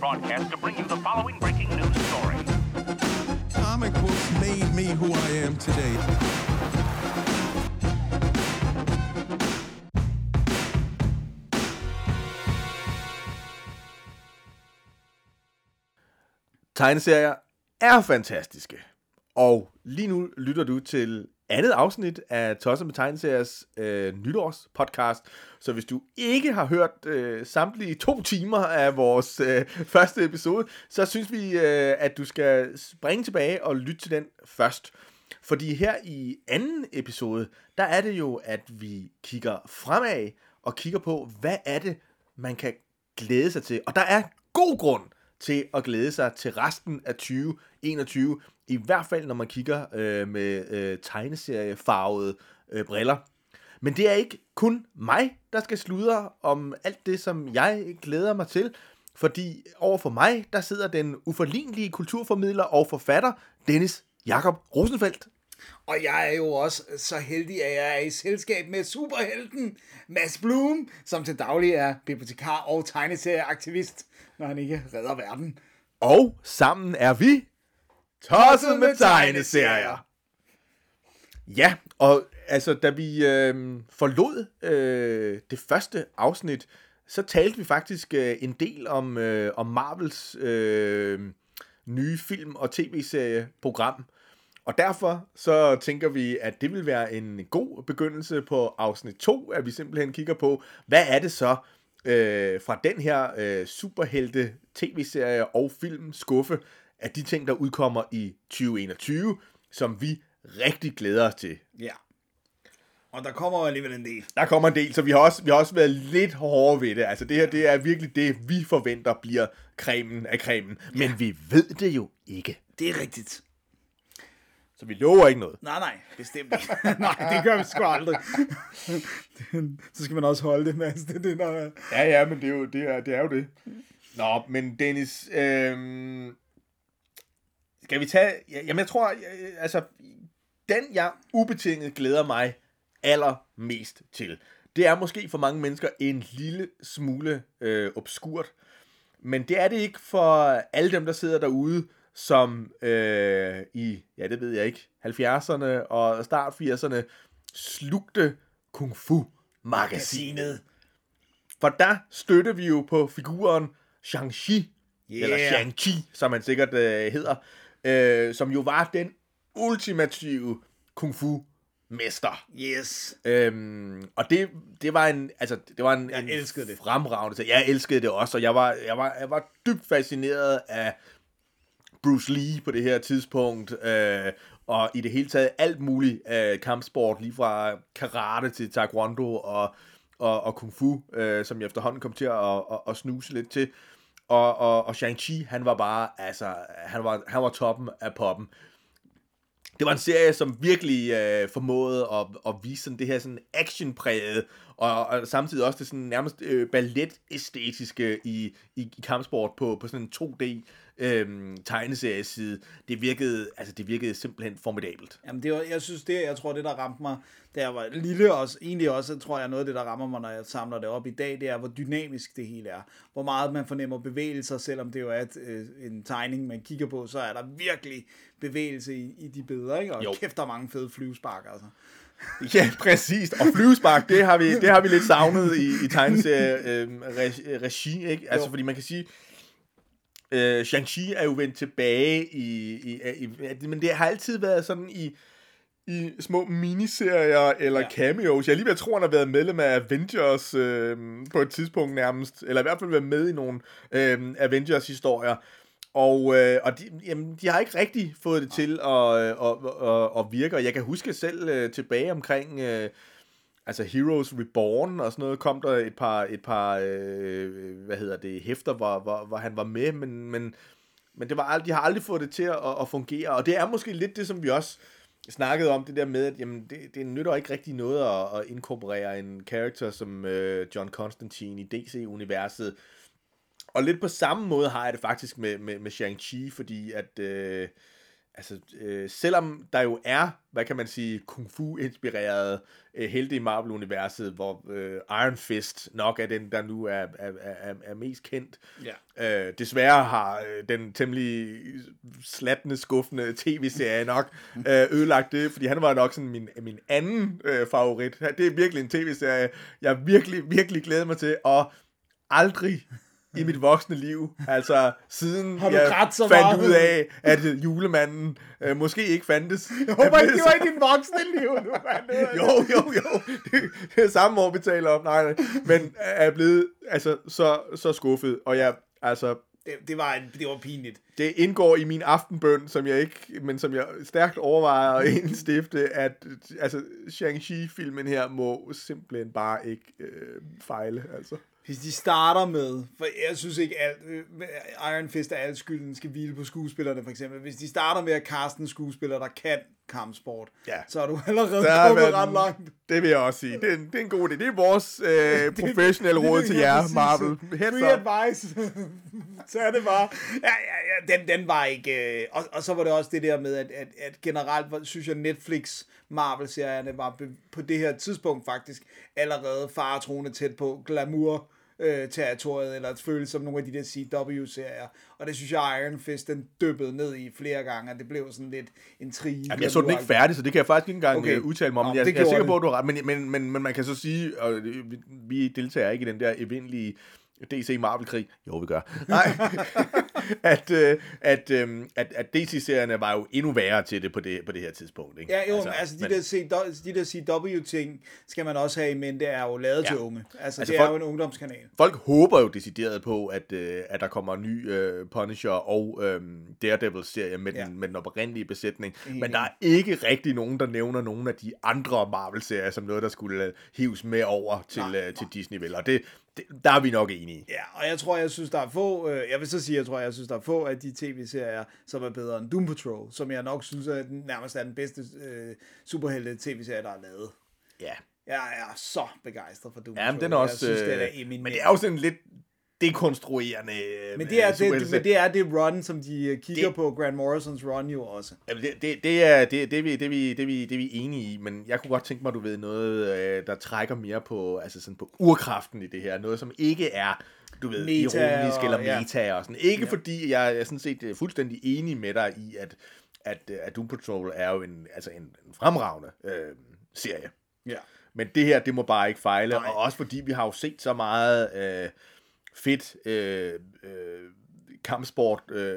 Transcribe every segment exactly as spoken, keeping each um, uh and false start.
broadcast to bring you the following breaking news story. Comic books made me who I am today. Tegneserier er fantastiske, og lige nu lytter du til andet afsnit af Tosser med Tegneseriers øh, nytårspodcast. Så hvis du ikke har hørt øh, samtlige to timer af vores øh, første episode, så synes vi, øh, at du skal springe tilbage og lytte til den først. Fordi her i anden episode, der er det jo, at vi kigger fremad og kigger på, hvad er det, man kan glæde sig til. Og der er god grund til at glæde sig til resten af tyve enogtyve, i hvert fald når man kigger øh, med øh, tegneseriefarvede øh, briller. Men det er ikke kun mig, der skal sludre om alt det, som jeg glæder mig til, fordi over for mig, der sidder den uforlignelige kulturformidler og forfatter, Dennis Jakob Rosenfeldt. Og jeg er jo også så heldig, at jeg er i selskab med superhelten Mads Bloom, som til daglig er bibliotekar og tegneserieaktivist, når han ikke redder verden. Og sammen er vi Tosset med Tegneserier. Ja, og altså, da vi øh, forlod øh, det første afsnit, så talte vi faktisk øh, en del om, øh, om Marvels øh, nye film- og tv-serieprogram. Og derfor så tænker vi, at det vil være en god begyndelse på afsnit to, at vi simpelthen kigger på, hvad er det så øh, fra den her øh, superhelte tv-serie og film skuffe, at de ting, der udkommer i tyve enogtyve, som vi rigtig glæder os til. Ja, og der kommer alligevel en del. Der kommer en del, så vi har også, vi har også været lidt hårde ved det. Altså det her, det er virkelig det, vi forventer bliver cremen af cremen. Ja. Men vi ved det jo ikke. Det er rigtigt. Så vi lover ikke noget. Nej, nej, bestemt ikke. Nej, det gør vi sgu aldrig. Så skal man også holde det, Mads. Det, det, når... Ja, ja, men det er jo det. Er, det, er jo det. Nå, men Dennis, øh... skal vi tage... Jamen, jeg tror, jeg, altså, den jeg ubetinget glæder mig allermest til, det er måske for mange mennesker en lille smule øh, obskurt, men det er det ikke for alle dem, der sidder derude, som øh, i, ja det ved jeg ikke, halvfjerdserne og start firserne slugte Kung Fu-magasinet. For der støtter vi jo på figuren Shang-Chi, yeah. eller Shang-Chi, som han sikkert øh, hedder, øh, som jo var den ultimative Kung Fu-mester. Yes. Øhm, og det, det var en, altså det var en, jeg en elskede det. Fremragende. Jeg elskede det også, og jeg var, jeg var, jeg var dybt fascineret af Bruce Lee på det her tidspunkt, øh, og i det hele taget alt muligt øh, kampsport, lige fra karate til taekwondo og, og, og kung fu, øh, som jeg efterhånden kom til at, at, at snuse lidt til. Og, og, og Shang-Chi, han var bare, altså, han var, han var toppen af poppen. Det var en serie, som virkelig øh, formåede at, at vise sådan det her sådan actionpræget, og, og samtidig også det sådan nærmest øh, balletæstetiske i, i, i kampsport på, på sådan en to D Øhm, tegneserieside. Det virkede, altså det virkede simpelthen formidabelt. Jamen det var, jeg synes det, jeg tror det der ramte mig, da jeg var lille også, egentlig også, tror jeg noget af det der rammer mig, når jeg samler det op i dag, det er hvor dynamisk det hele er. Hvor meget man fornemmer bevægelser, selvom det jo er et, øh, en tegning man kigger på, så er der virkelig bevægelse i, i de billeder, ikke? Og jo. Kæft der er mange fede flyvespark altså. Ja, præcis. Og flyvespark, det har vi, det har vi lidt savnet i, i tegneserieregi, øh, ikke? Altså jo. Fordi man kan sige Uh, Shang-Chi er jo vendt tilbage i, i, i, i, men det har altid været sådan i, i små miniserier eller ja. Cameos. Jeg lige ved at tro, han har været medlem af Avengers øh, på et tidspunkt nærmest, eller i hvert fald været med i nogle øh, Avengers-historier. Og, øh, og de, jamen, de har ikke rigtig fået det ja. til at, at, at, at virke, og jeg kan huske selv øh, tilbage omkring... Øh, altså Heroes Reborn og sådan noget, kom der et par, et par øh, hvad hedder det, hæfter, hvor, hvor, hvor han var med, men, men, men det var aldrig, de har aldrig fået det til at, at fungere, og det er måske lidt det, som vi også snakkede om, det der med, at jamen, det, det nytter ikke rigtig noget at, at inkorporere en karakter som øh, John Constantine i D C-universet, og lidt på samme måde har jeg det faktisk med, med, med Shang-Chi, fordi at... Øh, altså, øh, selvom der jo er, hvad kan man sige, kung fu-inspirerede øh, helte i Marvel-universet, hvor øh, Iron Fist nok er den, der nu er, er, er, er mest kendt. Yeah. Øh, desværre har øh, den temmelig slattende, skuffende tv-serie nok øh, ødelagt det, fordi han var nok sådan min, min anden øh, favorit. Det er virkelig en tv-serie, jeg virkelig, virkelig glæder mig til, og aldrig i mit voksne liv, altså siden jeg fandt meget ud af, at julemanden øh, måske ikke fandtes. Jeg håber ikke, det var i din voksne liv, du fandt ud af. Jo, jo, jo. Det, det er samme år, vi taler om. Nej, nej. Men er blevet altså, så, så skuffet, og jeg, altså... Det, det, var en, det var pinligt. Det indgår i min aftenbøn, som jeg ikke, men som jeg stærkt overvejer at indstifte, at altså, Shang-Chi-filmen her må simpelthen bare ikke øh, fejle, altså. Hvis de starter med, for jeg synes ikke, at Iron Fist af alt skylden skal hvile på skuespillerne, for eksempel. Hvis de starter med at kaste en skuespiller, der kan kampsport, ja, så er du allerede kommet ret langt. Det vil jeg også sige. Det er, det er en god idé. Det er vores øh, professionelle råd til jer, Marvel. Free advice. Så er det bare. Ja, ja, ja, den, den var ikke... Øh. Og, og så var det også det der med, at, at, at generelt, synes jeg, Netflix Marvel-serierne var be, på det her tidspunkt faktisk allerede faretroende tæt på glamour territoriet, eller at føle som nogle af de der C W-serier. Og det synes jeg, Iron Fist, den dyppede ned i flere gange, og det blev sådan lidt en trige. Jamen, jeg så den ikke færdig, så det kan jeg faktisk ikke engang okay. udtale mig om. Nå, jeg, jeg er sikker på, at du har ret. Men, men, men, men man kan så sige, og vi deltager ikke i den der evindelige D C-Marvel-krig. Jo, vi gør. Nej. At, at, at, at D C-serierne var jo endnu værre til det på det, på det her tidspunkt. Ikke? Ja, jo, altså, altså de, men, der C W, de der C W-ting skal man også have i mente, er jo lavet ja. til unge. Altså, altså det folk, er jo en ungdomskanal. Folk håber jo decideret på, at, at der kommer en ny uh, Punisher og um, Daredevil-serie med, ja. den, med den oprindelige besætning. Mm-hmm. Men der er ikke rigtig nogen, der nævner nogen af de andre Marvel-serier som noget, der skulle hives med over til, nej, uh, til Disney. Vel? Og det, det, der er vi nok enige. Ja, og jeg tror, jeg synes, der er få... Øh, jeg vil så sige, jeg tror, jeg synes, der er få af de tv-serier, som er bedre end Doom Patrol, som jeg nok synes er den, nærmest er den bedste øh, superhelte tv-serie, der er lavet. Ja. Jeg er så begejstret for Doom ja, Patrol. Den er også... Jeg synes, øh, det er men det er jo sådan lidt dekonstruerende... Øh, men, det er det, men det er det run, som de kigger det, på, Grant Morrisons run jo også. Det, det, det er det, det, vi, det, vi, det, vi, det vi er enige i, men jeg kunne godt tænke mig, du ved, noget, der trækker mere på, altså sådan på urkraften i det her. Noget, som ikke er... du ved, ironisk eller meta ja. og sådan. Ikke ja. fordi, jeg er sådan set fuldstændig enig med dig i, at, at, at Doom Patrol er jo en, altså en, en fremragende øh, serie. Ja. Men det her, det må bare ikke fejle. Nej. Og også fordi, vi har jo set så meget øh, fedt øh, øh, kampsport øh,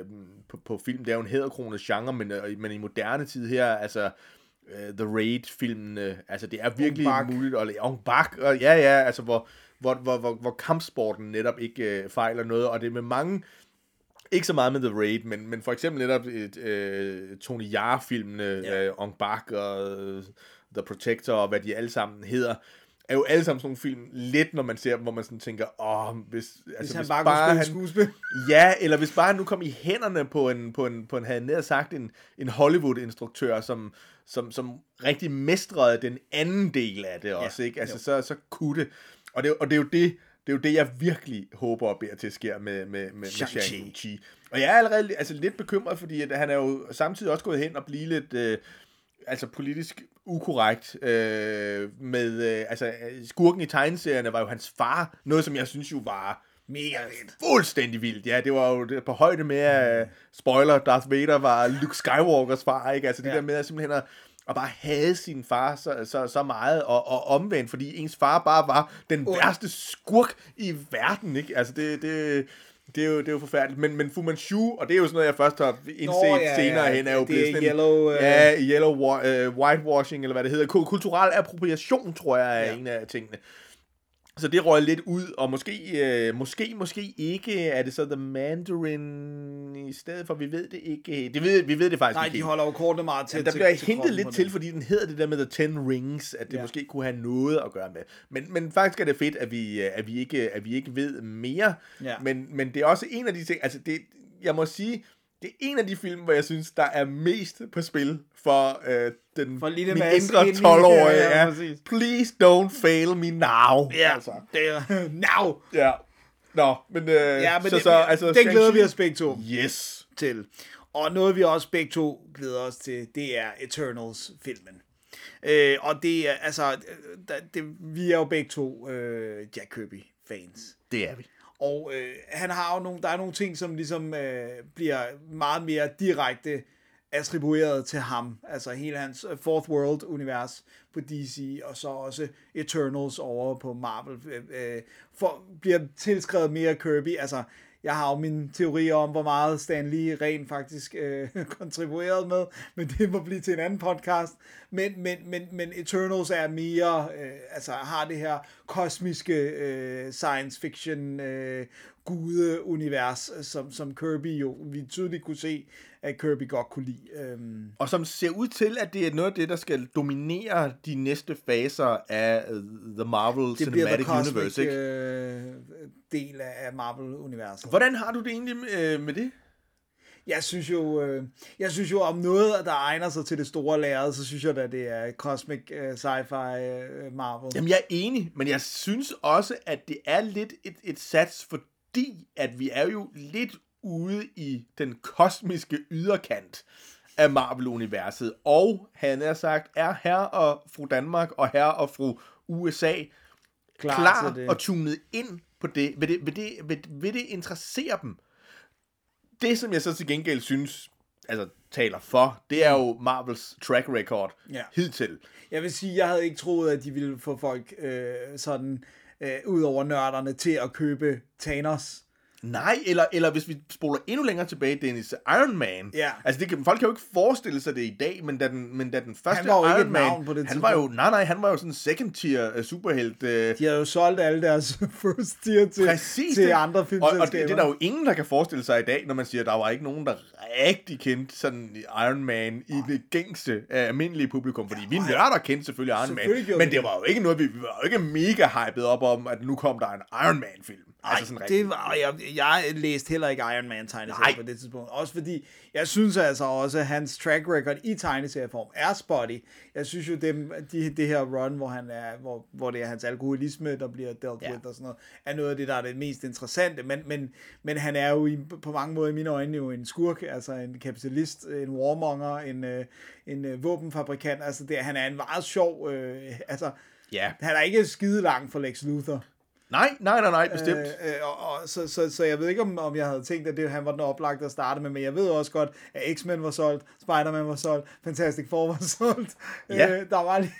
på, på film. Det er jo en hæderkronet genre, men, men i moderne tid her, altså... The Raid-filmen, altså det er virkelig muligt at lave. Ong Bak, og ja, ja, altså hvor, hvor, hvor, hvor kampsporten netop ikke øh, fejler noget, og det er med mange, ikke så meget med The Raid, men, men for eksempel netop et, øh, Tony Jaa-filmene, ja. øh, Ong Bak og øh, The Protector, og hvad de alle sammen hedder, er jo alle sammen sådan nogle film, lidt når man ser dem, hvor man sådan tænker, åh, hvis, hvis, altså, han, hvis bare bare han skuespil. Ja, eller hvis bare han nu kom i hænderne på en, på en, på en havde ned sagt, en, en Hollywood-instruktør, som, som, som rigtig mestrede den anden del af det også, ja, ikke? Altså, så, så kunne det. Og, det. og det er jo det, det er jo det, jeg virkelig håber og beder til at sker med, med, med Shang-Chi. Og jeg er allerede altså, lidt bekymret, fordi at han er jo samtidig også gået hen og blive lidt... Øh, altså politisk ukorrekt øh, med, øh, altså skurken i tegneserierne var jo hans far, noget som jeg synes jo var mega vildt. Fuldstændig vildt, ja, det var jo på højde med, at mm. spoiler, Darth Vader var Luke Skywalkers far, ikke, altså det ja. der med at simpelthen at, at bare hade sin far så, så, så meget, og, og omvendt, fordi ens far bare var den oh. værste skurk i verden, ikke, altså det, det Det er, jo, det er jo forfærdeligt, men, men Fu Manchu, og det er jo sådan noget, jeg først har indset Nå, ja, senere ja, hen, er jo blevet sådan en yellow, uh... ja, yellow wa- uh, whitewashing, eller hvad det hedder, kulturel appropriation, tror jeg, er ja. en af tingene. Så det røg lidt ud, og måske, uh, måske, måske ikke, er det så The Mandarin i stedet for, vi ved det ikke, det ved, vi ved det faktisk Nej, ikke. Nej, de holder jo kortene meget tæt. Ja, der bliver jeg hintet lidt til, fordi den hedder det der med The Ten Rings, at det ja. måske kunne have noget at gøre med. Men, men faktisk er det fedt, at vi, at vi, ikke, at vi ikke ved mere, ja. men, men det er også en af de ting, altså det, jeg må sige, det er en af de film, hvor jeg synes, der er mest på spil for, øh, den, for min indre tolv-årige. Ja, ja, please don't fail me now. Ja, altså. det er now. Ja. Nå, men, øh, ja, men så, det, så, altså, den glæder vi os begge to yes. til. Og noget vi også begge to glæder os til, det er Eternals-filmen. Øh, og det er, altså, det, vi er jo begge to øh, Jack Kirby-fans. Det er vi. Og øh, han har jo nogle, der er nogle ting, som ligesom øh, bliver meget mere direkte attribueret til ham. Altså hele hans Fourth World-univers på D C, og så også Eternals over på Marvel, øh, for, bliver tilskrevet mere Kirby. Altså, jeg har jo mine teorier om, hvor meget Stan Lee rent faktisk øh, kontribueret med, men det må blive til en anden podcast. Men, men, men, men Eternals er mere, øh, altså har det her kosmiske øh, science fiction øh, gude-univers, som, som Kirby jo, vi tydeligt kunne se, at Kirby godt kunne lide. Øhm. Og som ser ud til, at det er noget af det, der skal dominere de næste faser af The Marvel det Cinematic Universe. Det bliver den kosmiske øh, del af Marvel-universet. Hvordan har du det egentlig med, øh, med det? Jeg synes jo, øh, jeg synes jo om noget, der egner sig til det store lærred, så synes jeg da, det er cosmic øh, sci-fi øh, Marvel. Jamen, jeg er enig, men jeg synes også, at det er lidt et, et sats for fordi at vi er jo lidt ude i den kosmiske yderkant af Marvel-universet, og han har sagt, er herre og fru Danmark og herre og fru U S A klar, klar og tunet ind på det? Vil det, vil det, vil, vil det interessere dem? Det, som jeg så til gengæld synes, altså taler for, det er jo Marvels track record ja. hidtil. Jeg vil sige, jeg havde ikke troet, at de ville få folk øh, sådan... Øh, ud over nørderne til at købe Thanos. Nej, eller, eller hvis vi spoler endnu længere tilbage, Dennis, Iron Man. Ja. Altså, det kan, folk kan jo ikke forestille sig det i dag, men da den, men da den første Iron Man... På det han var jo nej, nej, han var jo sådan en second tier uh, superhelt. Uh, De havde jo solgt alle deres first tier til, til andre filmselskaber. Og, og det, det er der jo ingen, der kan forestille sig i dag, når man siger, at der var ikke nogen, der rigtig kendte sådan Iron Man nej. i det gængse uh, almindelige publikum. Fordi ja, vi nørder kendte selvfølgelig Iron selvfølgelig Man, men det, det var jo ikke noget, vi, vi var jo ikke mega hyped op om, at nu kom der en Iron Man-film. Nej, altså det var... Jeg, jeg læste heller ikke Iron Man-tegneserien på det tidspunkt. Også fordi, jeg synes altså også, at hans track record i tegneserieform er spotty. Jeg synes jo, dem, de, det her run, hvor, han er, hvor, hvor det er hans alkoholisme, der bliver dealt ja. with og sådan noget, er noget af det, der er det mest interessante. Men, men, men han er jo i, på mange måder i mine øjne jo en skurk, altså en kapitalist, en warmonger, en, en våbenfabrikant. Altså det, han er en meget sjov... Øh, altså, ja. Han er ikke skide langt for Lex Luthor. Nej, nej, nej, nej, bestemt. Øh, øh, og, og, så, så, så jeg ved ikke, om, om jeg havde tænkt, at det, han var den oplagte at starte med, men jeg ved også godt, at X-Men var solgt, Spider-Man var solgt, Fantastic Four var solgt. Ja. Øh, der var lige,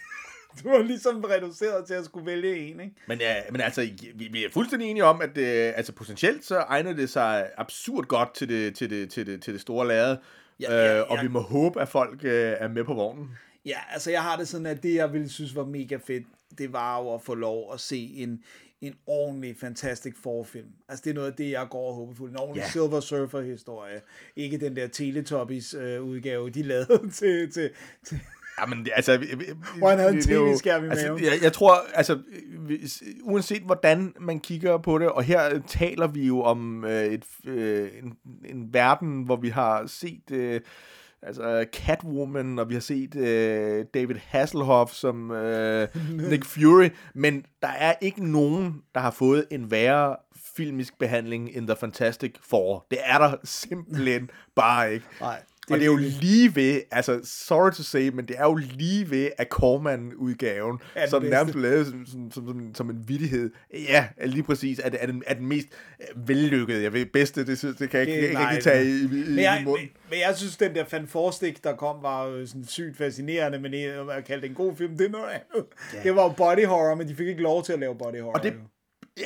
du var ligesom reduceret til at skulle vælge en, ikke? Men, ja, men altså, vi, vi er fuldstændig enige om, at øh, altså, potentielt så egner det sig absurd godt til det, til det, til det, til det store lærred, ja, ja, ja. øh, og vi må håbe, at folk øh, er med på vognen. Ja, altså jeg har det sådan, at det, jeg ville synes var mega fedt, det var jo at få lov at se en... en ordentlig Fantastic Four-film. Altså, det er noget af det, jeg går og håber på. En ordentlig yeah. Silver Surfer-historie. Ikke den der Teletubbies-udgave, øh, de lavede til... til, til. Jamen, altså... Hvor han havde en teleskærm i maven. Altså, jeg, jeg tror, altså... Uanset hvordan man kigger på det, og her taler vi jo om øh, et, øh, en, en verden, hvor vi har set... Øh, altså Catwoman, og vi har set øh, David Hasselhoff som øh, Nick Fury, men der er ikke nogen, der har fået en værre filmisk behandling end The Fantastic Four. Det er der simpelthen bare ikke. Nej, det og det er jo lige ved, altså sorry to say, men det er jo lige ved, at Corman-udgaven, som nærmest lavet som, som, som, som en vittighed, ja, lige præcis, er, er, den, er den mest vellykkede, jeg ved, bedste, det, det kan jeg det, ikke, nej, jeg ikke tage i, i, men jeg, i munden. Men, men jeg synes, den der fanforstik, der kom, var jo sådan sygt fascinerende, men at kalde det en god film, det er noget andet. Yeah. Det var jo body horror, men de fik ikke lov til at lave body horror. Og det,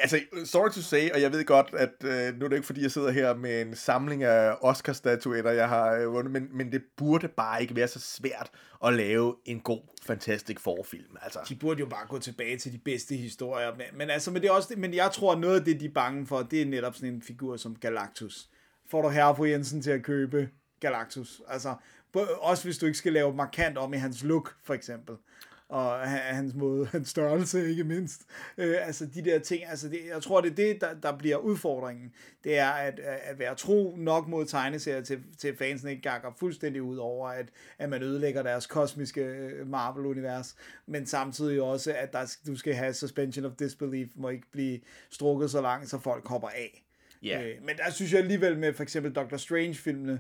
altså, sorry to say, og jeg ved godt, at øh, nu er det ikke, fordi jeg sidder her med en samling af Oscar-statuetter, jeg har vundet, men, men det burde bare ikke være så svært at lave en god Fantastic Four-film. Altså. De burde jo bare gå tilbage til de bedste historier. Men, men, altså, men, det er også det, men jeg tror, noget af det, de er bange for, det er netop sådan en figur som Galactus. Får du herre fru Jensen til at købe Galactus? Altså, også hvis du ikke skal lave markant om i hans look, for eksempel. Og hans måde, hans størrelse ikke mindst. Øh, altså de der ting, altså det, jeg tror det er det, der, der bliver udfordringen. Det er at, at være tro nok mod tegneserier til, til fansen ikke gakker fuldstændig ud over, at, at man ødelægger deres kosmiske Marvel-univers, men samtidig også, at der, du skal have suspension of disbelief, må ikke blive strukket så langt, så folk hopper af. Yeah. Øh, men der synes jeg alligevel med for eksempel Doctor Strange-filmene,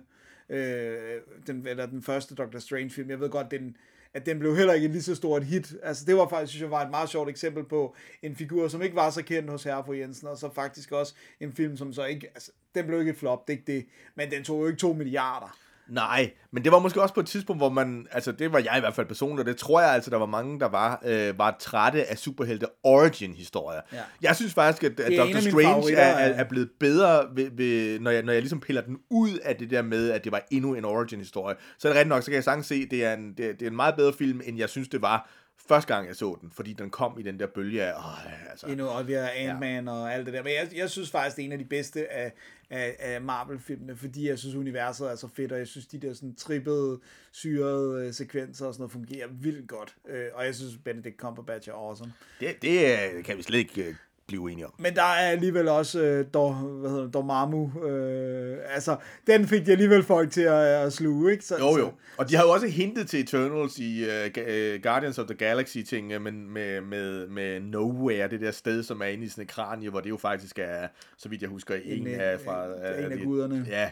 øh, den, eller den første Doctor Strange film. Jeg ved godt, den, at den blev heller ikke lige så stort hit. Altså det var faktisk, synes jeg, var et meget sjovt eksempel på en figur, som ikke var så kendt hos herre og fru Jensen, og så faktisk også en film, som så ikke, altså den blev ikke et flop, det ikke det, men den tog jo ikke to milliarder. Nej, men det var måske også på et tidspunkt, hvor man, altså det var jeg i hvert fald personligt, og det tror jeg altså, der var mange, der var, øh, var trætte af superhelte origin-historier. Ja. Jeg synes faktisk, at, at Doctor Strange er, er, er blevet bedre, ved, ved, når, jeg, når jeg ligesom piller den ud af det der med, at det var endnu en origin-historie. Så er det rigtigt nok, så kan jeg sagtens se, at det er en, det, det er en meget bedre film, end jeg synes, det var første gang, jeg så den, fordi den kom i den der bølge af, åh, altså... endnu, og vi har Ant-Man, ja, og alt det der. Men jeg, jeg synes faktisk, det er en af de bedste af, af, af Marvel-filmene, fordi jeg synes, universet er så fedt, og jeg synes, de der sådan trippede, syrede sekvenser og sådan noget fungerer vildt godt. Og jeg synes, Benedict Cumberbatch er awesome. Det, det kan vi slet ikke blive enige om. Men der er alligevel også øh, dog, hvad hedder det, Dormammu. Øh, altså, den fik de alligevel folk til at, at sluge, ikke? Så, jo, jo. Og de har jo også hintet til Eternals i uh, Guardians of the Galaxy-ting, men med, med, med Nowhere, det der sted, som er inde i sådan et kranie, hvor det jo faktisk er, så vidt jeg husker, en, en af fra... En, en af guderne. Ja.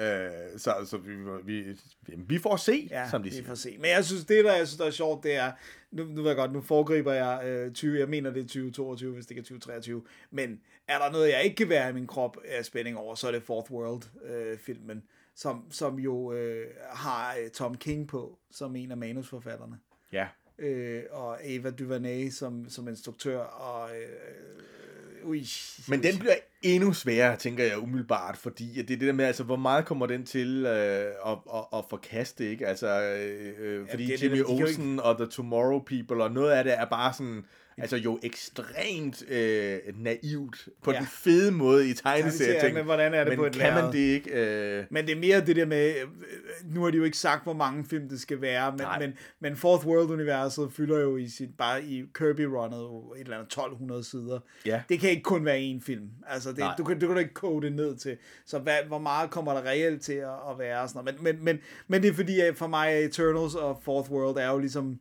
Øh, så så vi, vi, vi får se, ja, som de siger. Vi får se. Men jeg synes, det der, jeg synes, der er sjovt, det er, nu, nu ved jeg godt, nu foregriber jeg øh, tyve, jeg mener det er tyve toogtyve, hvis det ikke er tyve treogtyve, men er der noget, jeg ikke kan være i min krop af spænding over, så er det Fourth World-filmen, øh, som, som jo øh, har Tom King på, som en af manusforfatterne. Ja. Øh, og Ava DuVernay som, som instruktør, og... Øh, Ui, men ui. Den bliver endnu sværere, tænker jeg umiddelbart, fordi det er det der med, altså, hvor meget kommer den til øh, at, at, at forkaste, ikke? Altså, øh, fordi ja, Jimmy Olsen og The Tomorrow People og noget af det er bare sådan, altså jo ekstremt øh, naivt på ja. Den fede måde i tegneserien. Men hvordan er det men på et kan man det ikke? Øh... Men det er mere det der med, nu har de jo ikke sagt, hvor mange film det skal være, men, men, men Fourth World-universet fylder jo i sit, bare i Kirby-runnet et eller andet tolv hundrede sider. Ja. Det kan ikke kun være én film. Altså, det, du, kan, du kan da ikke kode det ned til. Så hvad, hvor meget kommer der reelt til at, at være? Sådan men, men, men, men det er fordi, for mig Eternals og Fourth World er jo ligesom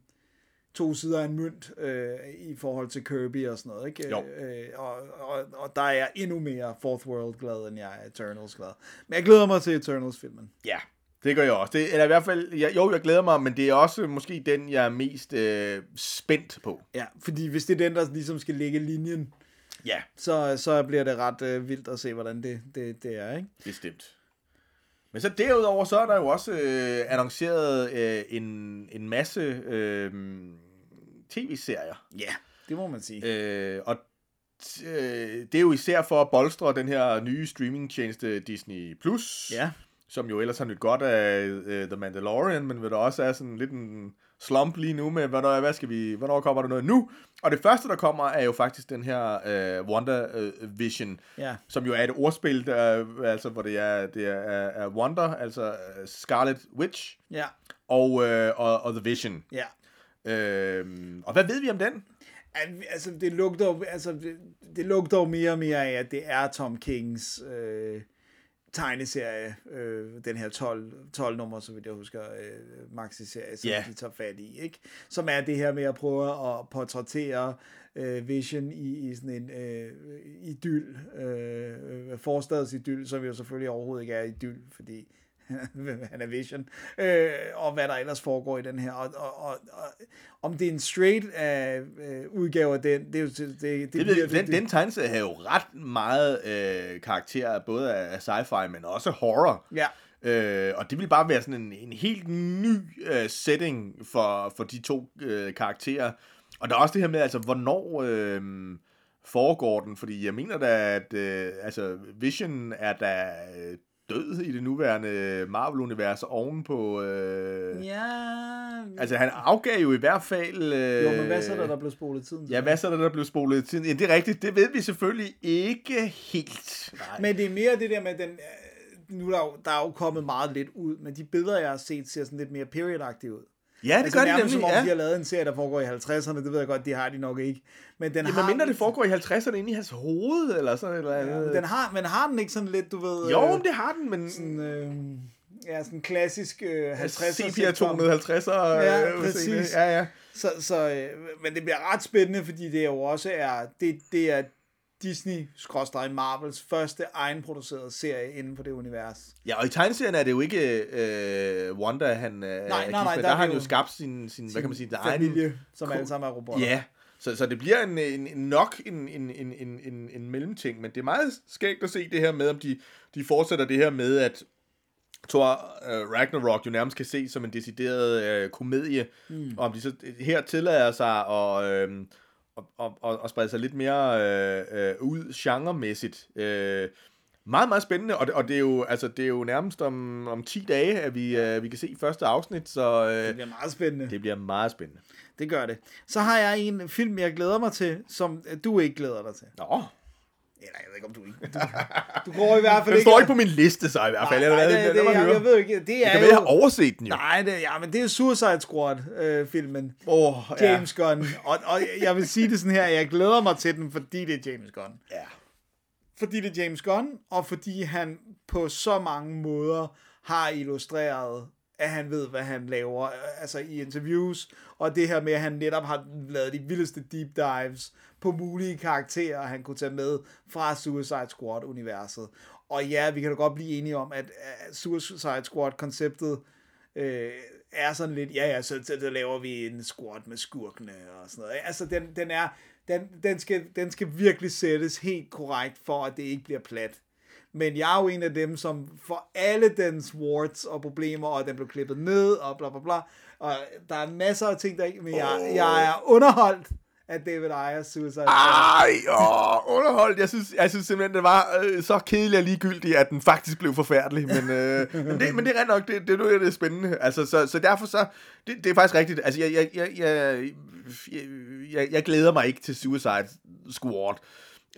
to sider af en mønt øh, i forhold til Kirby og sådan noget, ikke? Øh, og, og, og der er jeg endnu mere Fourth World-glad, end jeg er Eternals-glad. Men jeg glæder mig til Eternals-filmen. Ja, det gør jeg også. Det, eller i hvert fald, jeg, jo, jeg glæder mig, men det er også måske den, jeg er mest øh, spændt på. Ja, fordi hvis det er den, der ligesom skal lægge linjen, ja. så, så bliver det ret øh, vildt at se, hvordan det, det, det er, ikke? Bestemt. Men så derudover, så er der jo også øh, annonceret øh, en, en masse øh, tv-serier. Ja, yeah, det må man sige. Øh, og t- øh, det er jo især for at bolstre den her nye streamingtjeneste Disney plus. Ja. Yeah. Som jo ellers har nyt godt af øh, The Mandalorian, men hvor der også er sådan lidt en slump lige nu med, hvornår, hvad skal vi, hvornår kommer der noget nu? Og det første, der kommer, er jo faktisk den her øh, Wanda øh, Vision, yeah. som jo er et ordspil, der, altså, hvor det er, det er, er Wanda, altså Scarlet Witch, yeah. og, øh, og, og The Vision. Yeah. Øhm, og hvad ved vi om den? Altså, det lugter jo altså, det, mere og mere af, at det er Tom Kings... Øh tegneserie, øh, den her tolv, tolv nummer, så vidt jeg husker, øh, Maxi-serie, som yeah. de tager fat i, ikke? Som er det her med at prøve at portrættere øh, Vision i, i sådan en øh, idyl, øh, forstadsidyl, som jo selvfølgelig overhovedet ikke er idyl, fordi han er Vision, øh, og hvad der ellers foregår i den her, og, og, og, og om det er en straight øh, udgave af den, det er jo... Det, det, det, det, den den tegnelse har jo ret meget øh, karakter, både af sci-fi, men også horror. Ja. Øh, og det vil bare være sådan en, en helt ny øh, setting for, for de to øh, karakterer. Og der er også det her med, altså, hvornår... Øh, foregår den, fordi jeg mener da, at øh, altså, Vision er da... Øh, død i det nuværende Marvel-univers ovenpå... Øh... Ja... Altså, han afgav jo i hvert fald... Øh... Jo, men hvad så der, der blev spolet i tiden? Ja, hvad så der, der blev spolet i tiden? Ja, det er rigtigt. Det ved vi selvfølgelig ikke helt. Nej. Men det er mere det der med den... Nu der er jo, der er jo kommet meget lidt ud, men de billeder, jeg har set, ser sådan lidt mere period-agtige ud. Ja, det altså, gør de nemlig, som om ja. De har lavet en serie, der foregår i halvtredserne, det ved jeg godt, de har de nok ikke. Men den ja, har... mindre det foregår i halvtredserne inde i hans hoved, eller sådan eller andet. Ja, den har, men har den ikke sådan lidt, du ved... Jo, øh, det har den, men... Sådan, øh, ja, sådan klassisk øh, halvtredserne. C P R to halvtreds. Ja, præcis. Ja, ja. Så, så, øh, men det bliver ret spændende, fordi det jo også er... Det, det er Disney-Marvels første egenproducerede serie inden for det univers. Ja, og i tegneserien er det jo ikke øh, Wanda, han øh, nej, nej, nej, nej, der, der har han jo skabt sin, sin, hvad kan man sige, der familie, egen, som alle sammen er robotter. Ja, så, så det bliver en, en, en nok en, en, en, en, en mellemting, men det er meget skægt at se det her med, om de, de fortsætter det her med, at Thor uh, Ragnarok jo nærmest kan ses som en decideret uh, komedie, mm. og om de så her tillader sig at... Uh, Og, og, og sprede sig lidt mere øh, øh, ud genremæssigt. Øh, meget, meget spændende, og, og det, er jo, altså, det er jo nærmest om, om ti dage, at vi, øh, vi kan se første afsnit, så... Øh, det bliver meget spændende. Det bliver meget spændende. Det gør det. Så har jeg en film, jeg glæder mig til, som du ikke glæder dig til. Nå. Ja, nej, jeg ved ikke, om du ikke... Du, du går i hvert fald ikke... Den står ikke på min liste, så i hvert fald. Nej, nej, det, det, det, jeg, jeg ved ikke, det er jo... Jeg kan være, overset den jo. Nej, det, ja, men det er Suicide Squad-filmen. Øh, oh, James ja. Gunn. Og, og jeg vil sige det sådan her, jeg glæder mig til den, fordi det er James Gunn. Ja. Fordi det er James Gunn, og fordi han på så mange måder har illustreret, at han ved, hvad han laver, altså i interviews, og det her med, at han netop har lavet de vildeste deep dives på mulige karakterer, han kunne tage med fra Suicide Squad-universet. Og ja, vi kan da godt blive enige om, at Suicide Squad-konceptet øh, er sådan lidt, ja ja, så, så, så laver vi en squad med skurkene og sådan noget. Altså, den, den, er, den, den, skal, den skal virkelig sættes helt korrekt, for at det ikke bliver plat. Men jeg er jo en af dem, som for alle dens warts og problemer, og den blev klippet ned, og bla bla bla, og der er masser af ting, der ikke... Men jeg, oh. jeg er underholdt af David Ayer Suicide Squad. Ej, åh, underholdt. Jeg synes, jeg synes simpelthen, det var øh, så kedelig og ligegyldig, at den faktisk blev forfærdelig. Men, øh, men, det, men det er rent nok, det, det, det er det spændende. Altså, så, så derfor så... Det, det er faktisk rigtigt. Altså, jeg, jeg, jeg, jeg, jeg, jeg glæder mig ikke til Suicide Squad.